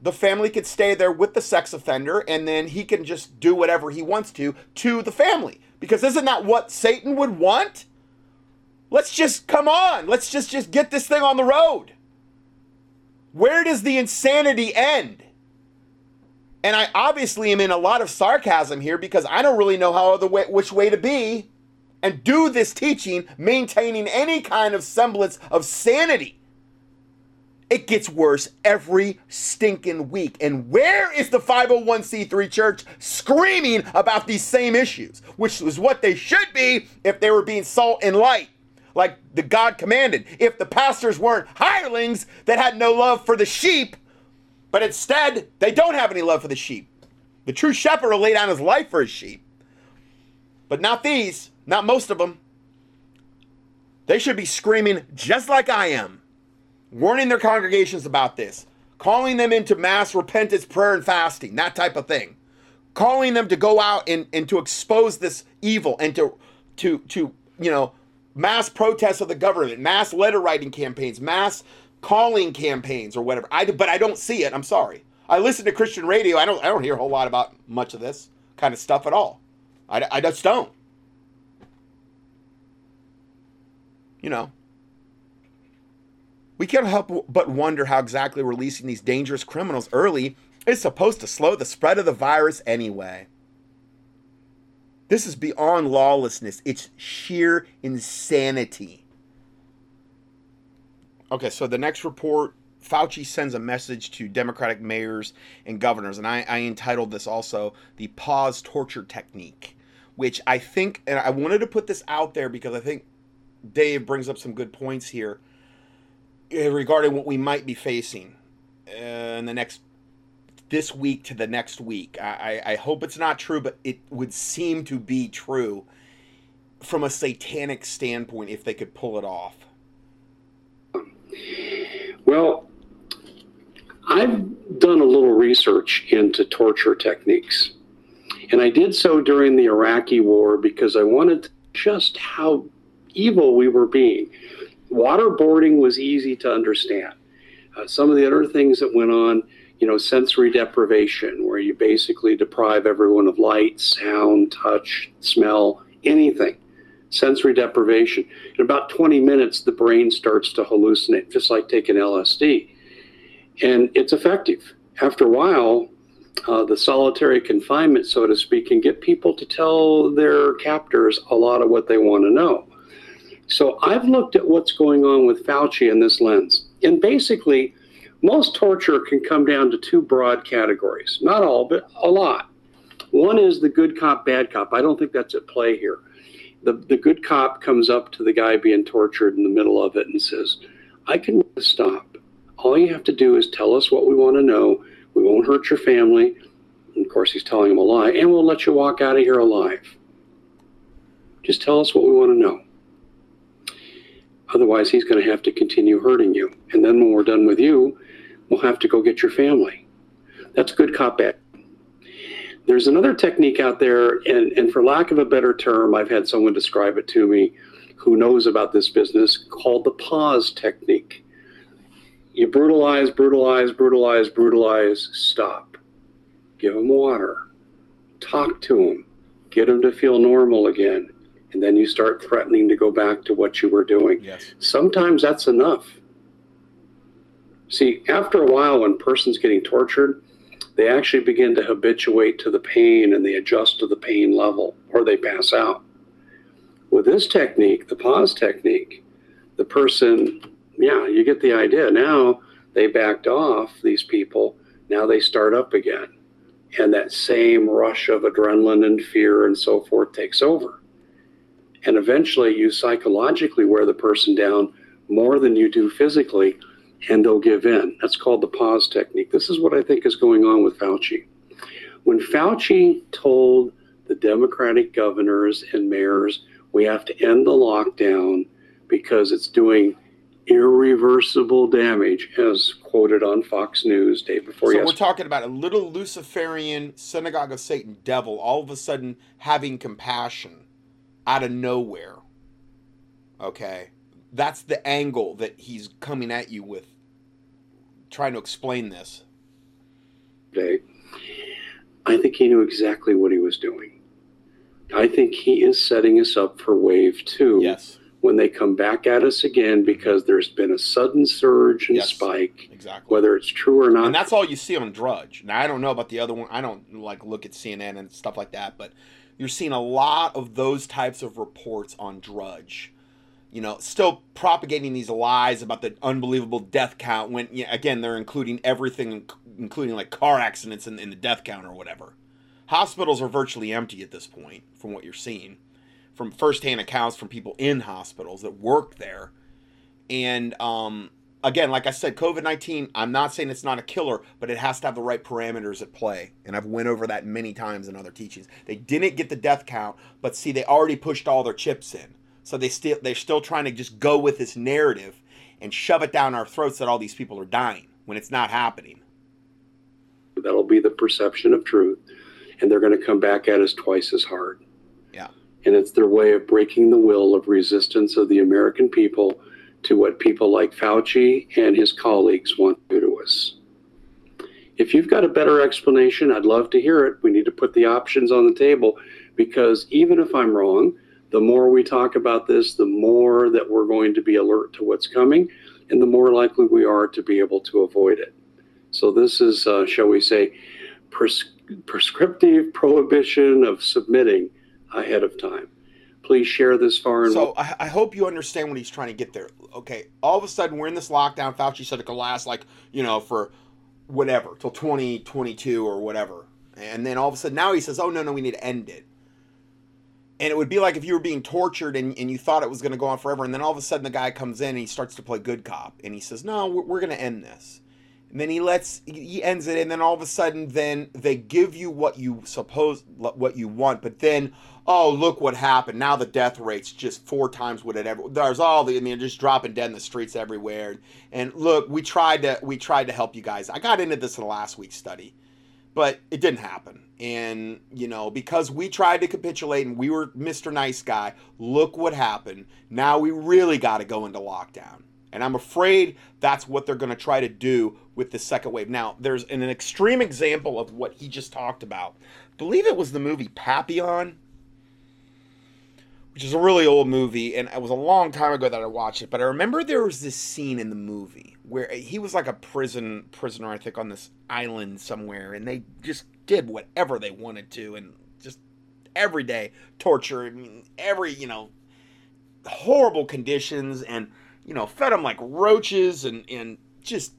the family could stay there with the sex offender, and then he can just do whatever he wants to to the family. Because isn't that what Satan would want? Let's just, come on, let's just, just get this thing on the road. Where does the insanity end? And I obviously am in a lot of sarcasm here because I don't really know how other way, which way to be and do this teaching, maintaining any kind of semblance of sanity. It gets worse every stinking week. And where is the five oh one c three church screaming about these same issues, which is what they should be if they were being salt and light, like the God commanded. If the pastors weren't hirelings that had no love for the sheep, but instead, they don't have any love for the sheep. The true shepherd will lay down his life for his sheep. But not these, not most of them. They should be screaming just like I am, warning their congregations about this, calling them into mass repentance, prayer, and fasting, that type of thing. Calling them to go out and, and to expose this evil and to, to, to, you know, mass protests of the government, mass letter writing campaigns, mass calling campaigns or whatever. I do, but I don't see it. I'm sorry. I listen to Christian radio. I don't I don't hear a whole lot about much of this kind of stuff at all. I, I just don't. You know. We can't help but wonder how exactly releasing these dangerous criminals early is supposed to slow the spread of the virus anyway. This is beyond lawlessness. It's sheer insanity. Okay, so the next report, Fauci sends a message to Democratic mayors and governors, and I, I entitled this also the pause torture technique, which I think, and I wanted to put this out there because I think Dave brings up some good points here regarding what we might be facing in the next, this week to the next week. I, I hope it's not true, but it would seem to be true from a satanic standpoint if they could pull it off. Well, I've done a little research into torture techniques, and I did so during the Iraqi war because I wanted to just how evil we were being. Waterboarding was easy to understand. Uh, some of the other things that went on, you know, sensory deprivation, where you basically deprive everyone of light, sound, touch, smell, anything. Sensory deprivation. In about twenty minutes, the brain starts to hallucinate, just like taking L S D. And it's effective. After a while, uh, the solitary confinement, so to speak, can get people to tell their captors a lot of what they want to know. So I've looked at what's going on with Fauci in this lens. And basically, most torture can come down to two broad categories. Not all, but a lot. One is the good cop, bad cop. I don't think that's at play here. The, the good cop comes up to the guy being tortured in the middle of it and says, I can stop. All you have to do is tell us what we want to know. We won't hurt your family. And of course, he's telling him a lie. And we'll let you walk out of here alive. Just tell us what we want to know. Otherwise, he's going to have to continue hurting you. And then when we're done with you, we'll have to go get your family. That's good cop, bad. There's another technique out there, and, and for lack of a better term, I've had someone describe it to me who knows about this business, called the pause technique. You brutalize, brutalize, brutalize, brutalize, stop. Give them water. Talk to them. Get them to feel normal again. And then you start threatening to go back to what you were doing. Yes. Sometimes that's enough. See, after a while, when a person's getting tortured, they actually begin to habituate to the pain and they adjust to the pain level, or they pass out. With this technique, the pause technique, the person, yeah, you get the idea. Now they backed off, these people. Now they start up again. And that same rush of adrenaline and fear and so forth takes over. And eventually you psychologically wear the person down more than you do physically, and they'll give in. That's called the pause technique. This is what I think is going on with Fauci. When Fauci told the Democratic governors and mayors, we have to end the lockdown because it's doing irreversible damage, as quoted on Fox News day before yesterday. So we're talking about a little Luciferian synagogue of Satan devil all of a sudden having compassion out of nowhere. Okay. That's the angle that he's coming at you with, trying to explain this. Dave, I think he knew exactly what he was doing. I think he is setting us up for wave two. Yes. When they come back at us again, because there's been a sudden surge and yes, spike. Exactly. Whether it's true or not. And that's all you see on Drudge. Now, I don't know about the other one. I don't like look at C N N and stuff like that, but you're seeing a lot of those types of reports on Drudge. You know, still propagating these lies about the unbelievable death count when, you know, again, they're including everything, including like car accidents in, in the death count or whatever. Hospitals are virtually empty at this point from what you're seeing, from firsthand accounts from people in hospitals that work there. And um, again, like I said, COVID nineteen, I'm not saying it's not a killer, but it has to have the right parameters at play. And I've went over that many times in other teachings. They didn't get the death count, but see, they already pushed all their chips in. So they still, they're still trying to just go with this narrative and shove it down our throats that all these people are dying when it's not happening. That'll be the perception of truth. And they're going to come back at us twice as hard. Yeah. And it's their way of breaking the will of resistance of the American people to what people like Fauci and his colleagues want to do to us. If you've got a better explanation, I'd love to hear it. We need to put the options on the table, because even if I'm wrong, the more we talk about this, the more that we're going to be alert to what's coming, and the more likely we are to be able to avoid it. So this is, uh, shall we say, pres- prescriptive prohibition of submitting ahead of time. Please share this far and so I, I hope you understand what he's trying to get there. Okay, all of a sudden we're in this lockdown. Fauci said it could last like, you know, for whatever, till twenty twenty-two or whatever. And then all of a sudden now he says, oh, no, no, we need to end it. And it would be like if you were being tortured and, and you thought it was going to go on forever. And then all of a sudden the guy comes in and he starts to play good cop. And he says, no, we're, we're going to end this. And then he lets, he ends it. And then all of a sudden, then they give you what you suppose, what you want. But then, oh, look what happened. Now the death rate's just four times what it ever, there's all the, I mean, just dropping dead in the streets everywhere. And look, we tried to, we tried to help you guys. I got into this in the last week's study, but it didn't happen. And, you know, because we tried to capitulate and we were Mister Nice Guy, look what happened. Now we really got to go into lockdown. And I'm afraid that's what they're going to try to do with the second wave. Now, there's an, an extreme example of what he just talked about. I believe it was the movie Papillon, which is a really old movie. And it was a long time ago that I watched it. But I remember there was this scene in the movie where he was like a prison prisoner, I think, on this island somewhere. And they just did whatever they wanted to. And just every day, torture. I mean, every, you know, horrible conditions and... you know, fed them like roaches and, and just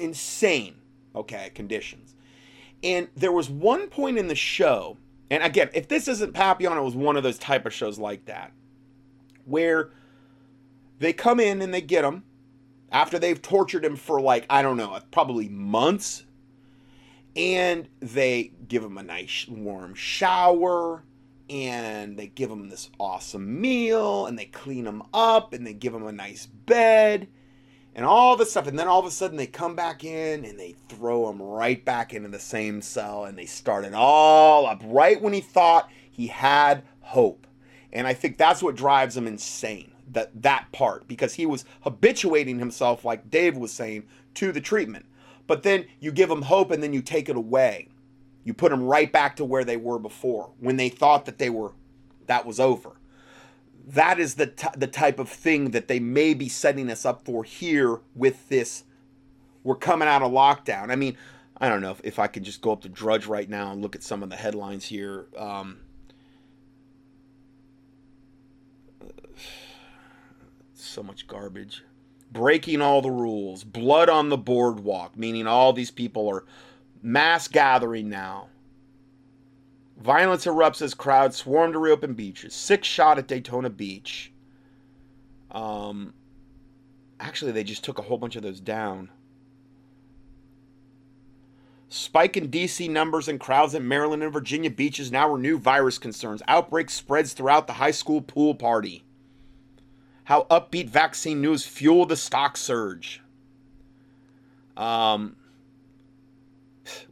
insane, okay, conditions. And there was one point in the show, and again, if this isn't Papillon, it was one of those type of shows like that, where they come in and they get him after they've tortured him for like, I don't know, probably months. And they give him a nice warm shower. And they give him this awesome meal and they clean him up and they give him a nice bed and all this stuff. And then all of a sudden they come back in and they throw him right back into the same cell and they start it all up right when he thought he had hope. And I think that's what drives him insane, that, that part, because he was habituating himself, like Dave was saying, to the treatment. But then you give him hope and then you take it away. You put them right back to where they were before, when they thought that they were, that was over. That is the t- the type of thing that they may be setting us up for here with this. We're coming out of lockdown. I mean, I don't know if, if I could just go up to Drudge right now and look at some of the headlines here. Um, so much garbage. Breaking all the rules. Blood on the boardwalk, meaning all these people are... mass gathering now. Violence erupts as crowds swarm to reopen beaches. Six shot at Daytona Beach. Um, actually, they just took a whole bunch of those down. Spike in D C numbers and crowds at Maryland and Virginia beaches now renew virus concerns. Outbreak spreads throughout the high school pool party. How upbeat vaccine news fueled the stock surge. Um...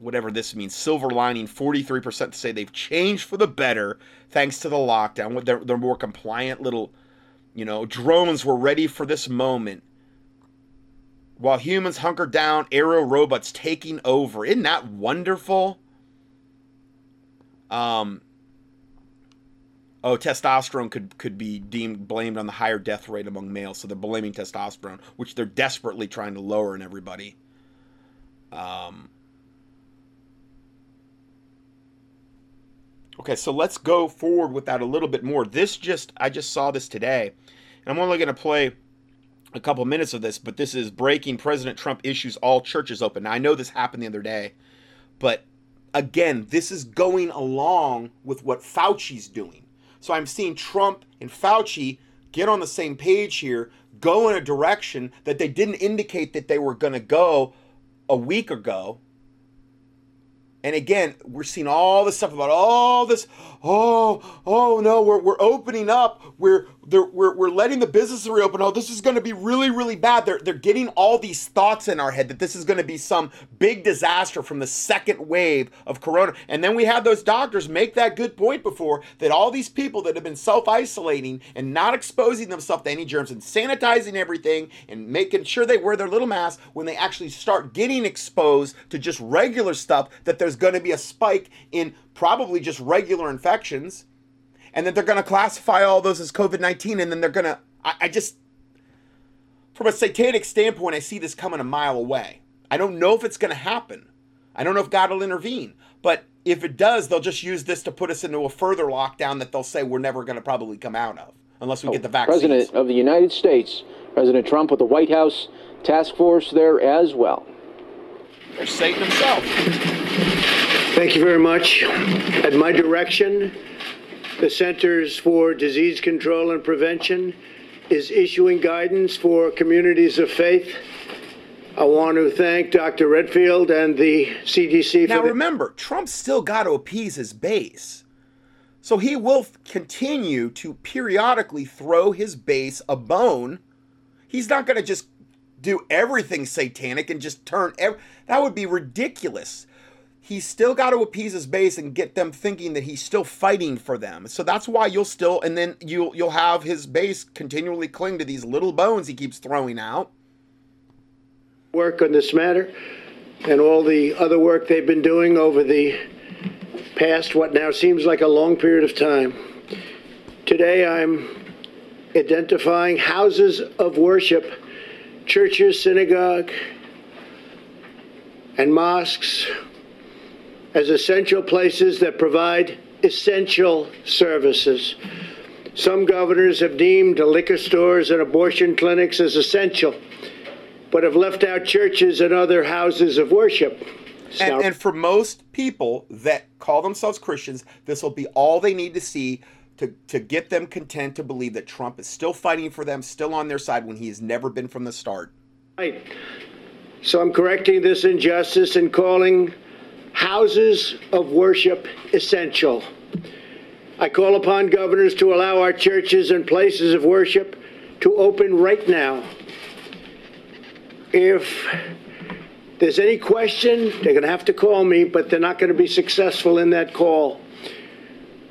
Whatever this means, silver lining, forty-three percent say they've changed for the better thanks to the lockdown. They're, they're more compliant little, you know, drones were ready for this moment. While humans hunker down, aerial robots taking over. Isn't that wonderful? Um. Oh, testosterone could, could be deemed blamed on the higher death rate among males. So they're blaming testosterone, which they're desperately trying to lower in everybody. Um. Okay, so let's go forward with that a little bit more. This just, I just saw this today, and I'm only going to play a couple minutes of this, but this is breaking. President Trump issues all churches open. Now, I know this happened the other day, but again, this is going along with what Fauci's doing. So I'm seeing Trump and Fauci get on the same page here, go in a direction that they didn't indicate that they were going to go a week ago. And again, we're seeing all this stuff about all this. Oh, oh no, we're we're opening up. We're we're we're letting the businesses reopen. Oh, this is going to be really really bad. They're they're getting all these thoughts in our head that this is going to be some big disaster from the second wave of corona. And then we had those doctors make that good point before that all these people that have been self-isolating and not exposing themselves to any germs and sanitizing everything and making sure they wear their little masks, when they actually start getting exposed to just regular stuff, that they're going to be a spike in probably just regular infections, and that they're going to classify all those as COVID nineteen, and then they're going to, I, I just, from a satanic standpoint, I see this coming a mile away. I don't know if it's going to happen. I don't know if God will intervene, but if it does, they'll just use this to put us into a further lockdown that they'll say we're never going to probably come out of unless we oh, get the vaccines. President of the United States, President Trump with the White House task force there as well. There's Satan himself. Thank you very much. At my direction, the Centers for Disease Control and Prevention is issuing guidance for communities of faith. I want to thank Doctor Redfield and the C D C. Now, for remember, Trump's still got to appease his base. So he will continue to periodically throw his base a bone. He's not going to just do everything satanic and just turn. Every- that would be ridiculous. He's still got to appease his base and get them thinking that he's still fighting for them. So that's why you'll still, and then you'll, you'll have his base continually cling to these little bones he keeps throwing out. Work on this matter and all the other work they've been doing over the past what now seems like a long period of time. Today I'm identifying houses of worship, churches, synagogue, and mosques as essential places that provide essential services. Some governors have deemed liquor stores and abortion clinics as essential, but have left out churches and other houses of worship. So- and, and for most people that call themselves Christians, this will be all they need to see to, to get them content to believe that Trump is still fighting for them, still on their side, when he has never been from the start. Right. So I'm correcting this injustice and calling houses of worship essential. I call upon governors to allow our churches and places of worship to open right now. If there's any question, they're going to have to call me, but they're not going to be successful in that call.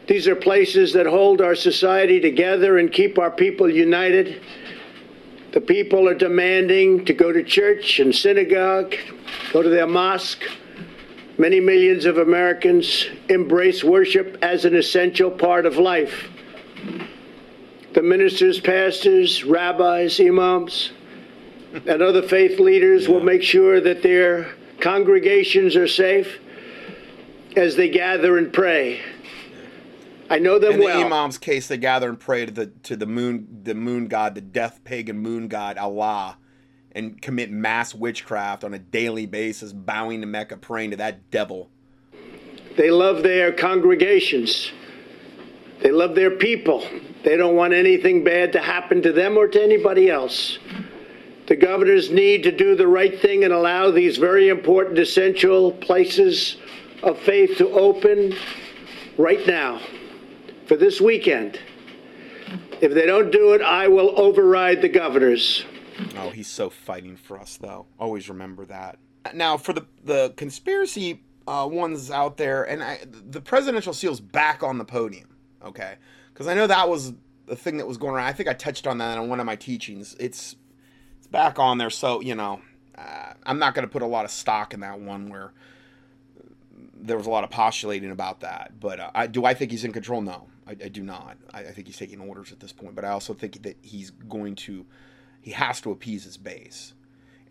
These are places that hold our society together and keep our people united. The people are demanding to go to church and synagogue, go to their mosque. Many millions of Americans embrace worship as an essential part of life. The ministers, pastors, rabbis, imams, and other faith leaders yeah. will make sure that their congregations are safe as they gather and pray. I know them in well. In the imam's case, they gather and pray to the to the moon, the moon god, the death pagan moon god Allah, and commit mass witchcraft on a daily basis, bowing to Mecca, praying to that devil. They love their congregations. They love their people. They don't want anything bad to happen to them or to anybody else. The governors need to do the right thing and allow these very important, essential places of faith to open right now for this weekend. If they don't do it, I will override the governors. Oh, he's so fighting for us, though. Always remember that. Now, for the, the conspiracy uh, ones out there, and I, the presidential seal's back on the podium, okay? Because I know that was the thing that was going around. I think I touched on that in one of my teachings. It's... back on there, so you know uh, I'm not going to put a lot of stock in that one where there was a lot of postulating about that, but uh, I do I think he's in control? No, I, I do not. I, I think he's taking orders at this point, but I also think that he's going to he has to appease his base,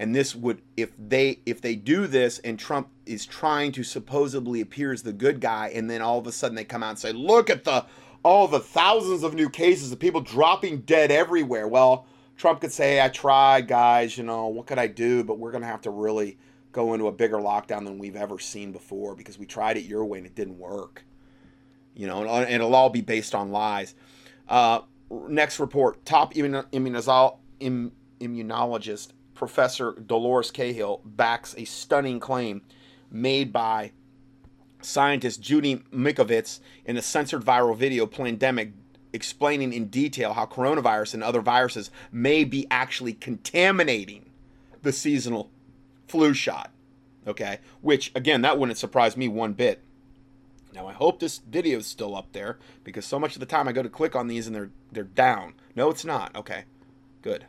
and this would if they if they do this and Trump is trying to supposedly appear as the good guy, and then all of a sudden they come out and say, look at the all the thousands of new cases of people dropping dead everywhere. Well, Trump could say, hey, I tried, guys, you know, what could I do? But we're going to have to really go into a bigger lockdown than we've ever seen before because we tried it your way and it didn't work. You know, and it'll all be based on lies. Uh, next report, top immunizol- Im- immunologist, Professor Dolores Cahill, backs a stunning claim made by scientist Judy Mikovits in a censored viral video, Plandemic, explaining in detail how coronavirus and other viruses may be actually contaminating the seasonal flu shot, okay? Which, again, that wouldn't surprise me one bit. Now, I hope this video is still up there because so much of the time I go to click on these and they're they're down. No, it's not. Okay, good.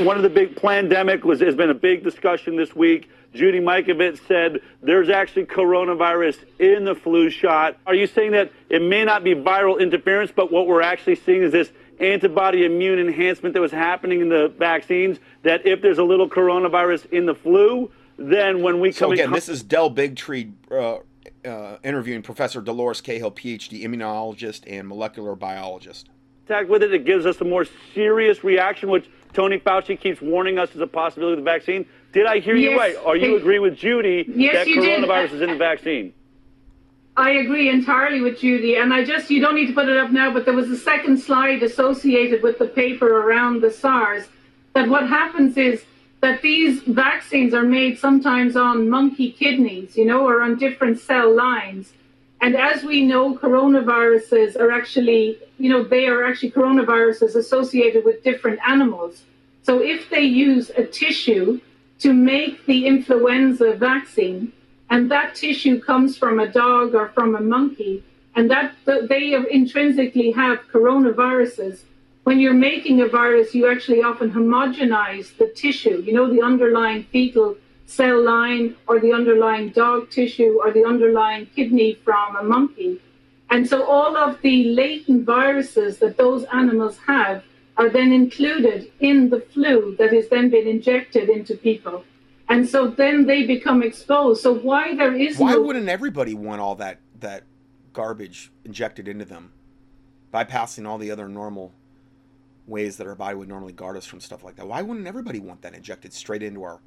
One of the big pandemic was has been a big discussion this week. Judy Mikovits said there's actually coronavirus in the flu shot. Are you saying that it may not be viral interference, but what we're actually seeing is this antibody immune enhancement that was happening in the vaccines, that if there's a little coronavirus in the flu, then when we come. So again, this is Del Bigtree uh, uh, interviewing Professor Dolores Cahill, P H D, immunologist and molecular biologist. Contact with it, it gives us a more serious reaction, which Tony Fauci keeps warning us is a possibility of the vaccine. Did I hear yes, you right? Or you agree with Judy yes, that coronavirus did. is in the vaccine? I agree entirely with Judy, and I just, you don't need to put it up now, but there was a second slide associated with the paper around the SARS, that what happens is that these vaccines are made sometimes on monkey kidneys, you know, or on different cell lines. And as we know, coronaviruses are actually, you know, they are actually coronaviruses associated with different animals. So if they use a tissue to make the influenza vaccine, and that tissue comes from a dog or from a monkey, and that they intrinsically have coronaviruses. When you're making a virus, you actually often homogenize the tissue, you know, the underlying fetal cell line or the underlying dog tissue or the underlying kidney from a monkey. And so all of the latent viruses that those animals have are then included in the flu that has then been injected into people. And so then they become exposed. So why there is why no... wouldn't everybody want all that that garbage injected into them, bypassing all the other normal ways that our body would normally guard us from stuff like that? Why wouldn't everybody want that injected straight into our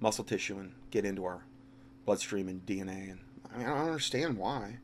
muscle tissue and get into our bloodstream and D N A? And I mean, I don't understand why.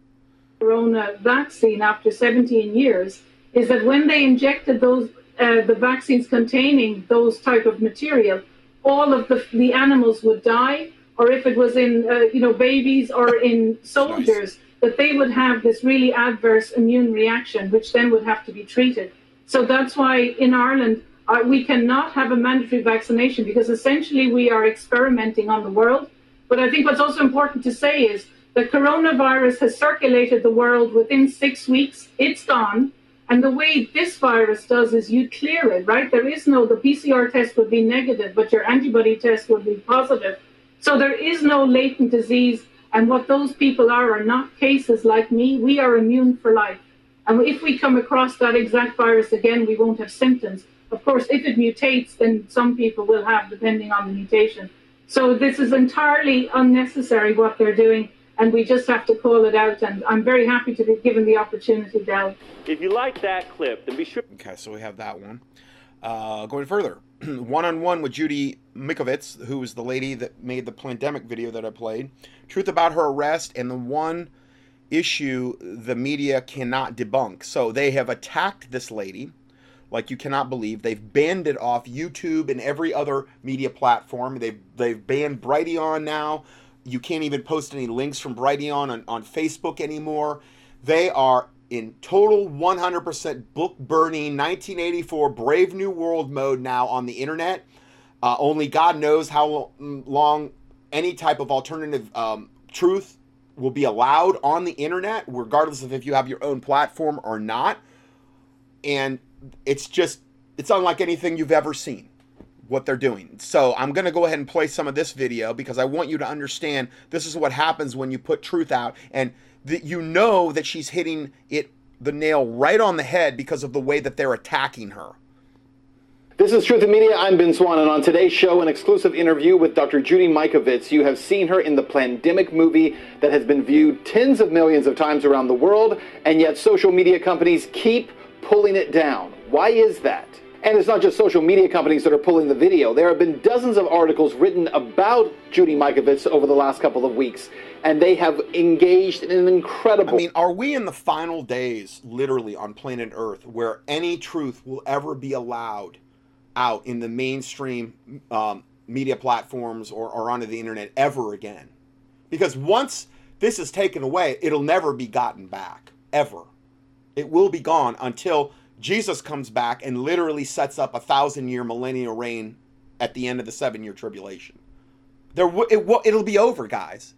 Corona vaccine after seventeen years is that when they injected those uh, the vaccines containing those type of material, all of the, the animals would die, or if it was in, uh, you know, babies or in soldiers, nice. that they would have this really adverse immune reaction, which then would have to be treated. So that's why in Ireland, uh, we cannot have a mandatory vaccination, because essentially we are experimenting on the world. But I think what's also important to say is the coronavirus has circulated the world within six weeks. It's gone. And the way this virus does is you clear it, right? There is no, the P C R test would be negative, but your antibody test would be positive. So there is no latent disease. And what those people are are not cases like me. We are immune for life. And if we come across that exact virus again, we won't have symptoms. Of course, if it mutates, then some people will have, depending on the mutation. So this is entirely unnecessary what they're doing. And we just have to call it out, and I'm very happy to be given the opportunity, Del. If you like that clip, then be sure... Okay, so we have that one. Uh, going further, one-on-one with Judy Mikovits, who is the lady that made the Plandemic video that I played. Truth about her arrest and the one issue the media cannot debunk. So they have attacked this lady, like you cannot believe. They've banned it off YouTube and every other media platform. They've, they've banned Brighteon now. You can't even post any links from Brighteon on, on Facebook anymore. They are in total one hundred percent book-burning nineteen eighty-four Brave New World mode now on the internet. Uh, only God knows how long any type of alternative um, truth will be allowed on the internet, regardless of if you have your own platform or not. And it's just, it's unlike anything you've ever seen, what they're doing. So I'm going to go ahead and play some of this video, because I want you to understand this is what happens when you put truth out, and that you know that she's hitting it, the nail right on the head, because of the way that they're attacking her. This is Truth in Media. I'm Ben Swan, and on today's show, an exclusive interview with Doctor Judy Mikovits. You have seen her in the Plandemic movie that has been viewed tens of millions of times around the world, and yet social media companies keep pulling it down. Why is that? And it's not just social media companies that are pulling the video. There have been dozens of articles written about Judy Mikovits over the last couple of weeks, and they have engaged in an incredible... I mean, are we in the final days, literally, on planet Earth, where any truth will ever be allowed out in the mainstream um, media platforms or, or onto the internet ever again? Because once this is taken away, it'll never be gotten back, ever. It will be gone until Jesus comes back and literally sets up a thousand-year millennial reign at the end of the seven-year tribulation. There, w it w it'll be over, guys.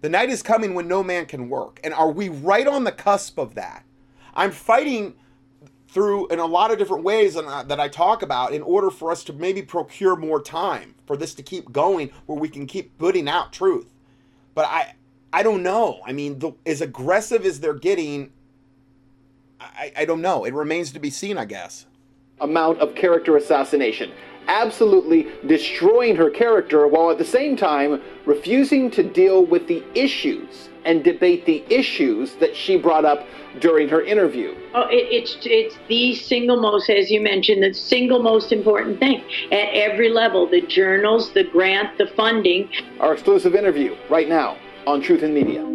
The night is coming when no man can work. And are we right on the cusp of that? I'm fighting through in a lot of different ways that I talk about in order for us to maybe procure more time for this to keep going, where we can keep putting out truth. But I, I don't know. I mean, the, as aggressive as they're getting... I, I don't know. It remains to be seen, I guess. Amount of character assassination. absolutely destroying her character, while at the same time refusing to deal with the issues and debate the issues that she brought up during her interview. Oh, it, it's it's the single most, as you mentioned, the single most important thing at every level, the journals, the grant, the funding. Our exclusive interview right now on Truth in Media.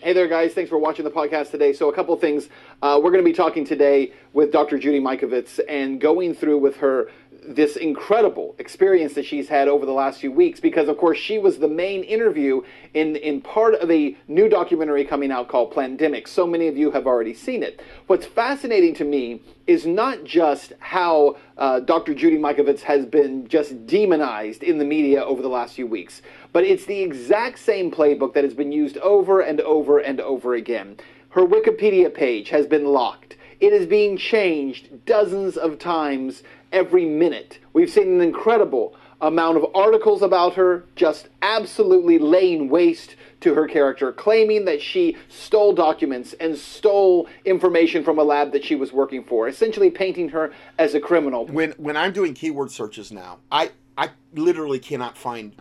Hey there, guys. Thanks for watching the podcast today. So a couple of things. Uh, we're going to be talking today with Doctor Judy Mikovits and going through with her this incredible experience that she's had over the last few weeks, because, of course, she was the main interview in, in part of a new documentary coming out called Plandemic. So many of you have already seen it. What's fascinating to me is not just how uh, Doctor Judy Mikovits has been just demonized in the media over the last few weeks, but it's the exact same playbook that has been used over and over and over again. Her Wikipedia page has been locked. It is being changed dozens of times every minute. We've seen an incredible amount of articles about her just absolutely laying waste to her character, claiming that she stole documents and stole information from a lab that she was working for, essentially painting her as a criminal. When when I'm doing keyword searches now, I, I literally cannot find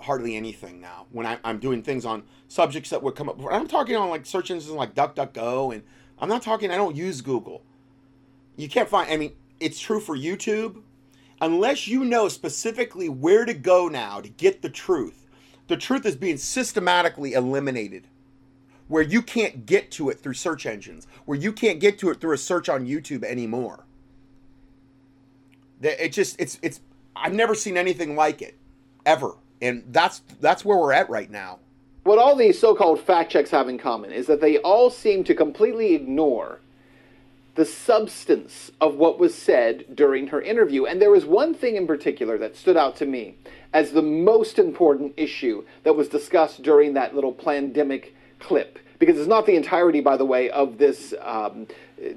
hardly anything now when I, I'm doing things on subjects that would come up before. I'm talking on like search engines like DuckDuckGo, and I'm not talking, I don't use Google. You can't find, I mean, it's true for YouTube. Unless you know specifically where to go now to get the truth, the truth is being systematically eliminated where you can't get to it through search engines, where you can't get to it through a search on YouTube anymore. It just, it's, it's, I've never seen anything like it ever. And that's that's where we're at right now. What all these so-called fact checks have in common is that they all seem to completely ignore the substance of what was said during her interview. And there was one thing in particular that stood out to me as the most important issue that was discussed during that little Plandemic clip. Because it's not the entirety, by the way, of this um,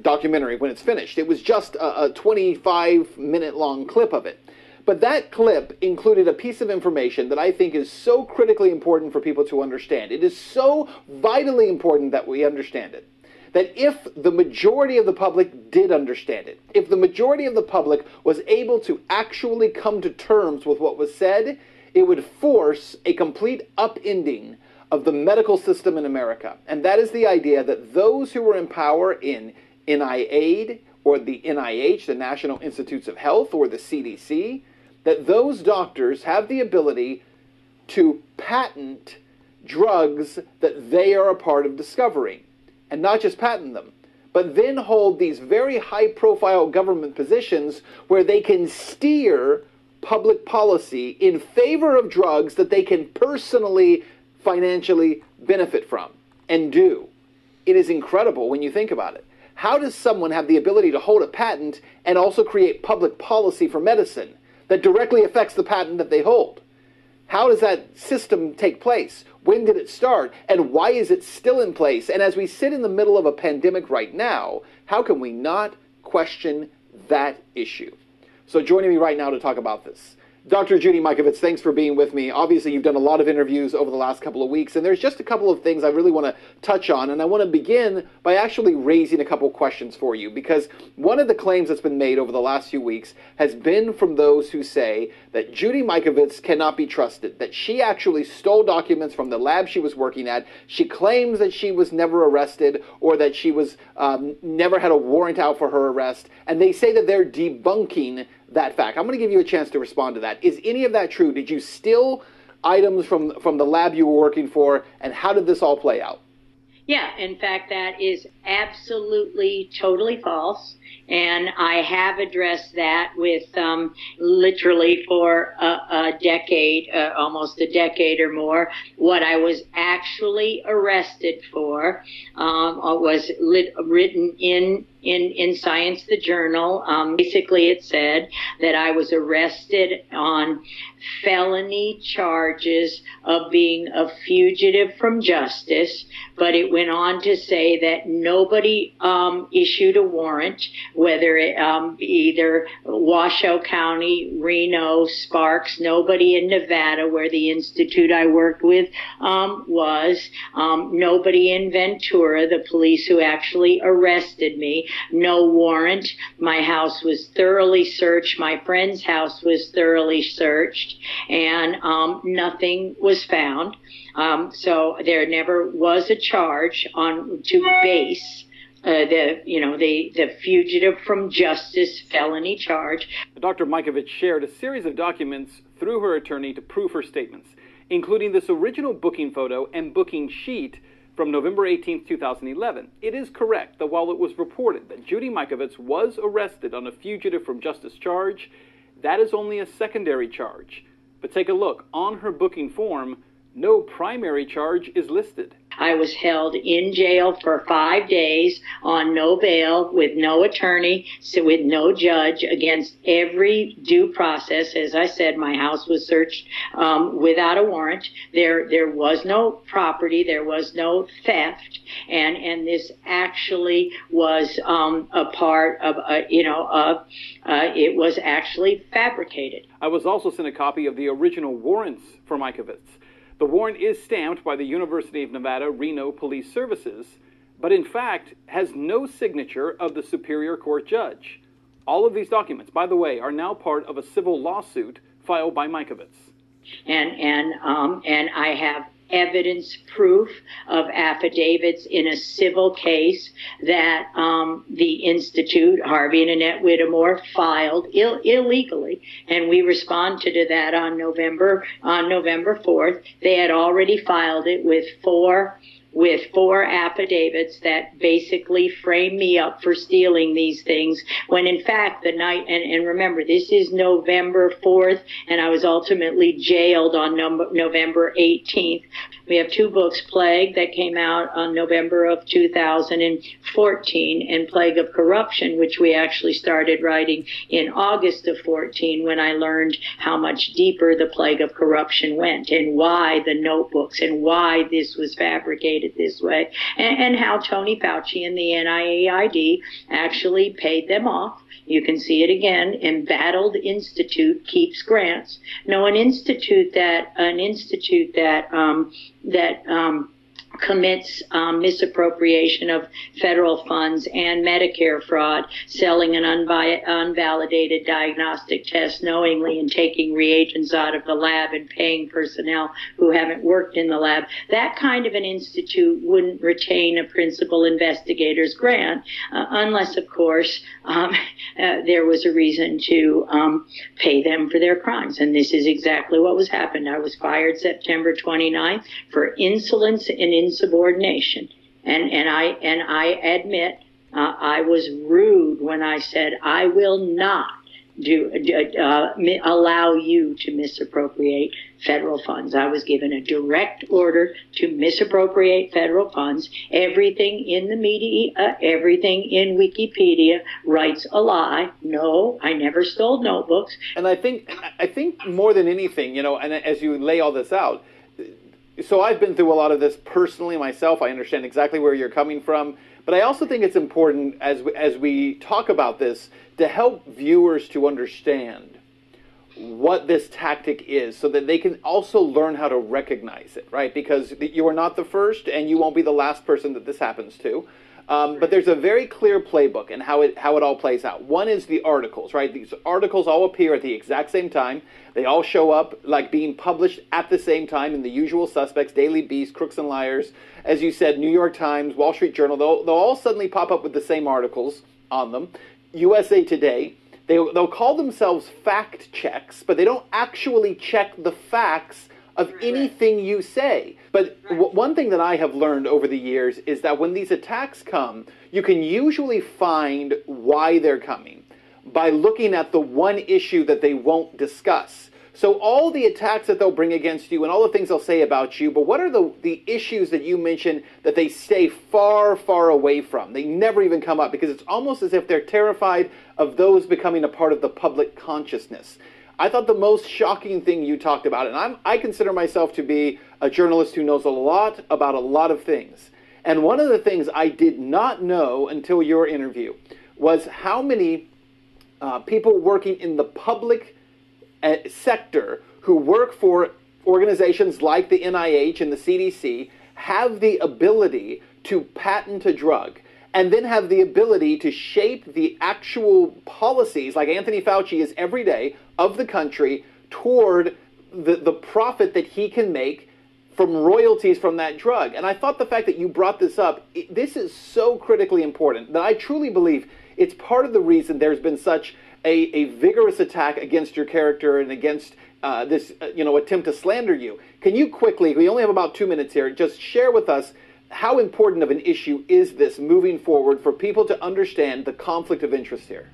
documentary when it's finished. It was just a twenty-five minute long clip of it. But that clip included a piece of information that I think is so critically important for people to understand. It is so vitally important that we understand it, that if the majority of the public did understand it, if the majority of the public was able to actually come to terms with what was said, it would force a complete upending of the medical system in America. And that is the idea that those who were in power in N I A I D or the N I H, the National Institutes of Health, or the C D C, that those doctors have the ability to patent drugs that they are a part of discovering. And not just patent them, but then hold these very high-profile government positions where they can steer public policy in favor of drugs that they can personally, financially benefit from and do. It is incredible when you think about it. How does someone have the ability to hold a patent and also create public policy for medicine that directly affects the patent that they hold? How does that system take place? When did it start? And why is it still in place? And as we sit in the middle of a pandemic right now, how can we not question that issue? So joining me right now to talk about this, Doctor Judy Mikovits, thanks for being with me. Obviously, you've done a lot of interviews over the last couple of weeks, and there's just a couple of things I really want to touch on, and I want to begin by actually raising a couple questions for you, because one of the claims that's been made over the last few weeks has been from those who say that Judy Mikovits cannot be trusted, that she actually stole documents from the lab she was working at. She claims that she was never arrested or that she was um, never had a warrant out for her arrest, and they say that they're debunking that fact. I'm going to give you a chance to respond to that. Is any of that true? Did you steal items from, from the lab you were working for, and how did this all play out? Yeah, in fact, that is absolutely, totally false. And I have addressed that with um, literally for a, a decade, uh, almost a decade or more. What I was actually arrested for um, was lit, written in In, in Science, the Journal. Um, basically, it said that I was arrested on felony charges of being a fugitive from justice, but it went on to say that nobody um, issued a warrant, whether it, um, either Washoe County, Reno, Sparks, nobody in Nevada, where the institute I worked with um, was, um, nobody in Ventura, the police who actually arrested me. No warrant. My house was thoroughly searched. My friend's house was thoroughly searched, and um, nothing was found. Um, so there never was a charge on to base Uh, the, you know, the, the fugitive from justice felony charge. Doctor Mikovits shared a series of documents through her attorney to prove her statements, including this original booking photo and booking sheet from November eighteenth, two thousand eleven. It is correct that while it was reported that Judy Mikovits was arrested on a fugitive from justice charge, that is only a secondary charge. But take a look, on her booking form, no primary charge is listed. I was held in jail for five days on no bail with no attorney, so with no judge, against every due process. As I said, my house was searched um, without a warrant. There there was no property. There was no theft. And, and this actually was um, a part of, uh, you know, of, uh, it was actually fabricated. I was also sent a copy of the original warrants for Mikovits. The warrant is stamped by the University of Nevada, Reno Police Services, but in fact has no signature of the Superior Court judge. All of these documents, by the way, are now part of a civil lawsuit filed by Mikovits. And, and, um, and I have evidence proof of affidavits in a civil case that um, the Institute, Harvey and Annette Whittemore, filed ill illegally, and we responded to that on November on November fourth. They had already filed it with four with four affidavits that basically framed me up for stealing these things, when in fact the night, and, and remember, this is November fourth, and I was ultimately jailed on November eighteenth. We have two books, Plague, that came out on November of two thousand fourteen, and Plague of Corruption, which we actually started writing in August of fourteen, when I learned how much deeper the Plague of Corruption went, and why the notebooks, and why this was fabricated this way, and, and how Tony Fauci and the N I A I D actually paid them off. You can see it again. Embattled institute keeps grants. No, an institute that an institute that um, that um, commits um, misappropriation of federal funds and Medicare fraud, selling an unvi unvalidated diagnostic test knowingly and taking reagents out of the lab and paying personnel who haven't worked in the lab. That kind of an institute wouldn't retain a principal investigator's grant, uh, unless, of course, um, uh, there was a reason to um, pay them for their crimes. And this is exactly what was happened. I was fired September twenty-ninth for insolence and insubordination, and and I and I admit uh, I was rude when I said I will not do uh, allow you to misappropriate federal funds. I was given a direct order to misappropriate federal funds. Everything in the media, uh, everything in Wikipedia writes a lie. No, I never stole notebooks. And I think I think more than anything, you know, and as you lay all this out. So I've been through a lot of this personally myself. I understand exactly where you're coming from. But I also think it's important, as we, as we talk about this, to help viewers to understand what this tactic is so that they can also learn how to recognize it, right? Because you are not the first, and you won't be the last person that this happens to. Um, but there's a very clear playbook and how it, how it all plays out. One is the articles, right? These articles all appear at the exact same time. They all show up like being published at the same time in the usual suspects, Daily Beast, Crooks and Liars, as you said, New York Times, Wall Street Journal. They'll, they'll all suddenly pop up with the same articles on them. U S A Today, they, they'll call themselves fact checks, but they don't actually check the facts of right, anything right. you say. But right. w one thing that I have learned over the years is that when these attacks come, you can usually find why they're coming by looking at the one issue that they won't discuss. So all the attacks that they'll bring against you and all the things they'll say about you, but what are the, the issues that you mention that they stay far, far away from? They never even come up because it's almost as if they're terrified of those becoming a part of the public consciousness. I thought the most shocking thing you talked about, and I'm, I consider myself to be a journalist who knows a lot about a lot of things. And one of the things I did not know until your interview was how many uh, people working in the public sector who work for organizations like the N I H and the C D C have the ability to patent a drug and then have the ability to shape the actual policies, like Anthony Fauci is every day, of the country toward the, the profit that he can make from royalties from that drug. And I thought the fact that you brought this up, it, this is so critically important that I truly believe it's part of the reason there's been such A, a vigorous attack against your character and against uh, this, uh, you know, attempt to slander you. Can you quickly, we only have about two minutes here, just share with us how important of an issue is this moving forward for people to understand the conflict of interest here?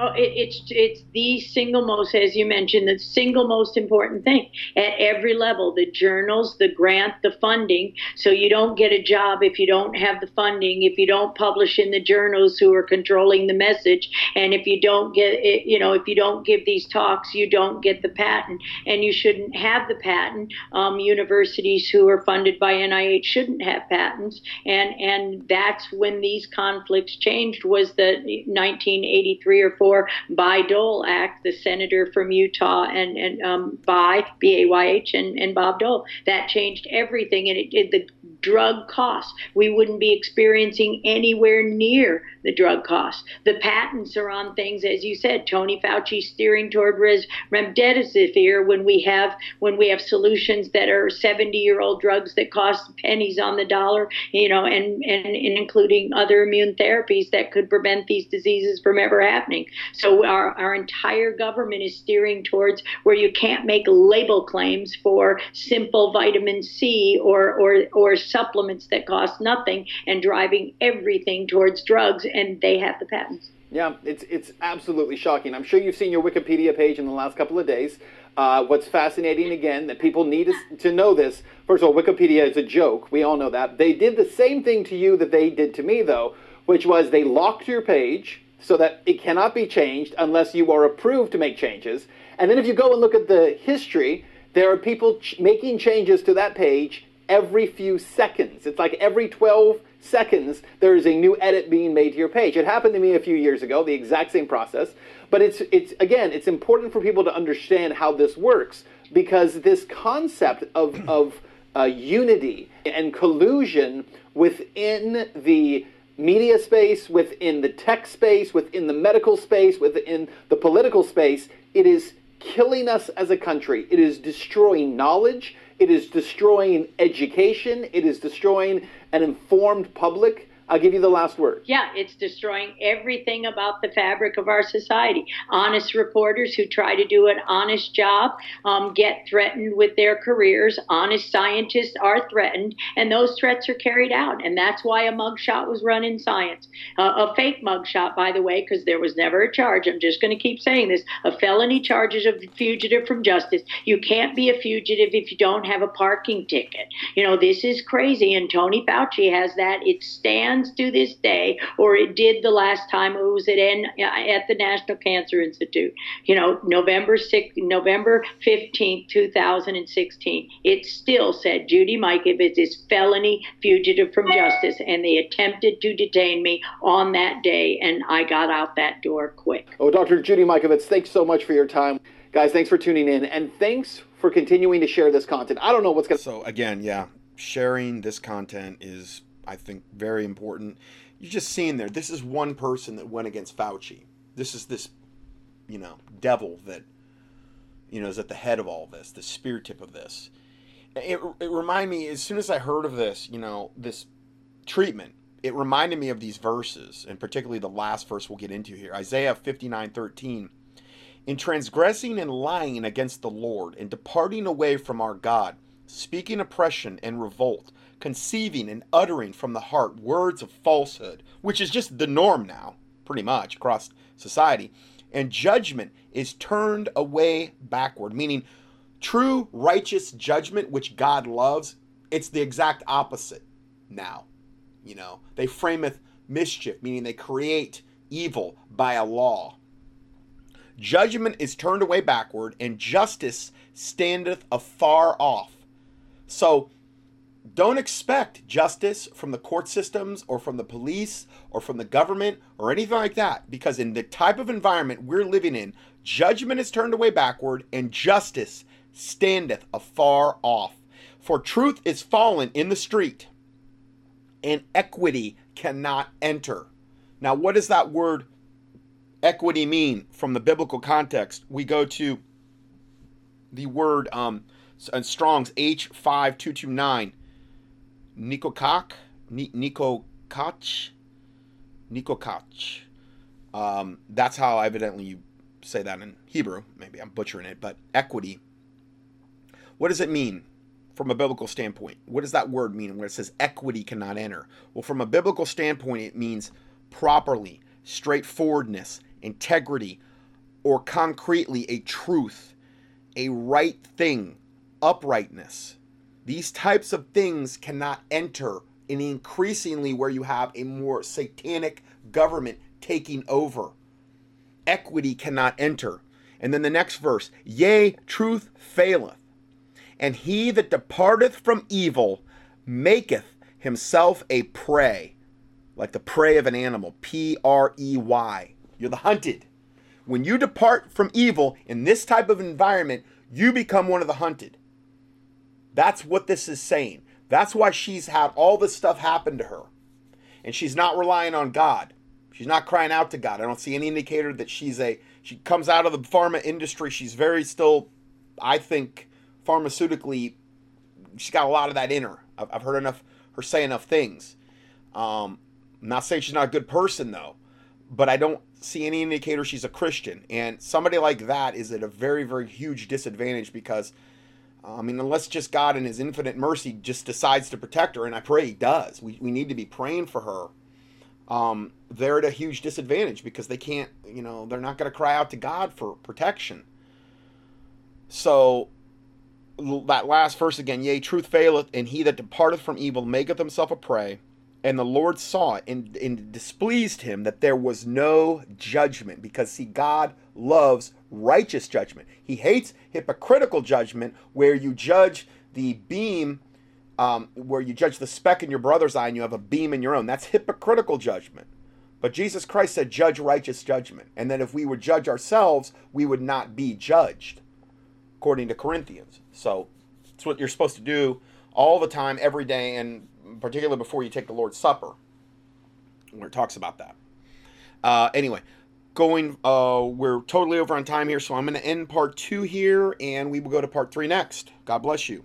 Oh, it, it's it's the single most, as you mentioned, the single most important thing at every level, the journals, the grant, the funding. So you don't get a job if you don't have the funding, if you don't publish in the journals who are controlling the message. And if you don't get it, you know, if you don't give these talks, you don't get the patent, and you shouldn't have the patent. Um, universities who are funded by N I H shouldn't have patents. And, and that's when these conflicts changed, was the nineteen eighty-three or four Bayh-Dole Act, the senator from Utah, and, and um, Bayh, B A Y H, and, and Bob Dole. That changed everything, and it did the drug costs. We wouldn't be experiencing anywhere near the drug costs. The patents are on things, as you said, Tony Fauci steering toward remdesivir when we have when we have solutions that are seventy-year-old drugs that cost pennies on the dollar, you know, and, and, and including other immune therapies that could prevent these diseases from ever happening. So our, our entire government is steering towards where you can't make label claims for simple vitamin C or, or, or supplements that cost nothing, and driving everything towards drugs, and they have the patents. Yeah, it's, it's absolutely shocking. I'm sure you've seen your Wikipedia page in the last couple of days. Uh, what's fascinating, again, that people need to know this, first of all, Wikipedia is a joke. We all know that. They did the same thing to you that they did to me, though, which was they locked your page so that it cannot be changed unless you are approved to make changes. And then if you go and look at the history, there are people ch making changes to that page every few seconds. It's like every twelve seconds there is a new edit being made to your page. It happened to me a few years ago, the exact same process. But it's, it's again, it's important for people to understand how this works, because this concept of, of uh, unity and collusion within the media space, within the tech space, within the medical space, within the political space, it is killing us as a country. It is destroying knowledge. It is destroying education. It is destroying an informed public. I'll give you the last word. Yeah, it's destroying everything about the fabric of our society. Honest reporters who try to do an honest job um, get threatened with their careers. Honest scientists are threatened, and those threats are carried out. And that's why a mugshot was run in science. Uh, a fake mugshot, by the way, because there was never a charge. I'm just going to keep saying this. A felony charge is a fugitive from justice. You can't be a fugitive if you don't have a parking ticket. You know, this is crazy, and Tony Fauci has that. It stands to this day, or it did the last time it was at, N at the National Cancer Institute, you know, November fifteenth, two thousand sixteen. It still said Judy Mikovits is felony fugitive from justice, and they attempted to detain me on that day, and I got out that door quick. Oh, Doctor Judy Mikovits, thanks so much for your time. Guys, thanks for tuning in, and thanks for continuing to share this content. I don't know what's going to... So again, yeah, sharing this content is... I think very important. You're just seeing there, this is one person that went against Fauci. This is this, you know, devil that, you know, is at the head of all this, the spear tip of this. It, it reminded me, as soon as I heard of this, you know, this treatment, it reminded me of these verses, and particularly the last verse we'll get into here, Isaiah fifty-nine thirteen. in transgressing and lying against the Lord, in departing away from our God, speaking oppression and revolt, conceiving and uttering from the heart words of falsehood, which is just the norm now, pretty much, across society. And judgment is turned away backward, meaning true righteous judgment, which God loves, it's the exact opposite now. You know, they frameth mischief, meaning they create evil by a law. Judgment is turned away backward, and justice standeth afar off. So don't expect justice from the court systems or from the police or from the government or anything like that, because in the type of environment we're living in, judgment is turned away backward and justice standeth afar off. For truth is fallen in the street, and equity cannot enter. Now, what does that word equity mean from the biblical context? We go to the word um, in Strong's H five two two nine. Nikokach, Nikokach, Nikokach. Um, that's how evidently you say that in Hebrew. Maybe I'm butchering it, but equity. What does it mean from a biblical standpoint? What does that word mean when it says equity cannot enter? Well, from a biblical standpoint, it means properly, straightforwardness, integrity, or concretely a truth, a right thing, uprightness. These types of things cannot enter, in increasingly where you have a more satanic government taking over. Equity cannot enter. And then the next verse, yea, truth faileth, and he that departeth from evil maketh himself a prey, like the prey of an animal, P R E Y. You're the hunted. When you depart from evil in this type of environment, you become one of the hunted. That's what this is saying. That's why she's had all this stuff happen to her. And she's not relying on God. She's not crying out to God. I don't see any indicator that she's a, she comes out of the pharma industry. She's very still, I think, pharmaceutically, she's got a lot of that in her. I've, I've heard enough, her say enough things. Um, I'm not saying she's not a good person, though, but I don't see any indicator she's a Christian. And somebody like that is at a very, very huge disadvantage because, I mean, unless just God in his infinite mercy just decides to protect her, and I pray he does. We, we need to be praying for her. Um, they're at a huge disadvantage because they can't, you know, they're not going to cry out to God for protection. So that last verse again, yea, truth faileth, and he that departeth from evil maketh himself a prey. And the Lord saw it, and, and displeased him that there was no judgment. Because, see, God loves righteous judgment. He hates hypocritical judgment, where you judge the beam, um, where you judge the speck in your brother's eye and you have a beam in your own. That's hypocritical judgment. But Jesus Christ said, judge righteous judgment. And that if we would judge ourselves, we would not be judged, according to Corinthians. So it's what you're supposed to do all the time, every day, and particularly before you take the Lord's Supper, where it talks about that. Uh, anyway, going, uh, we're totally over on time here, so I'm going to end part two here, and we will go to part three next. God bless you.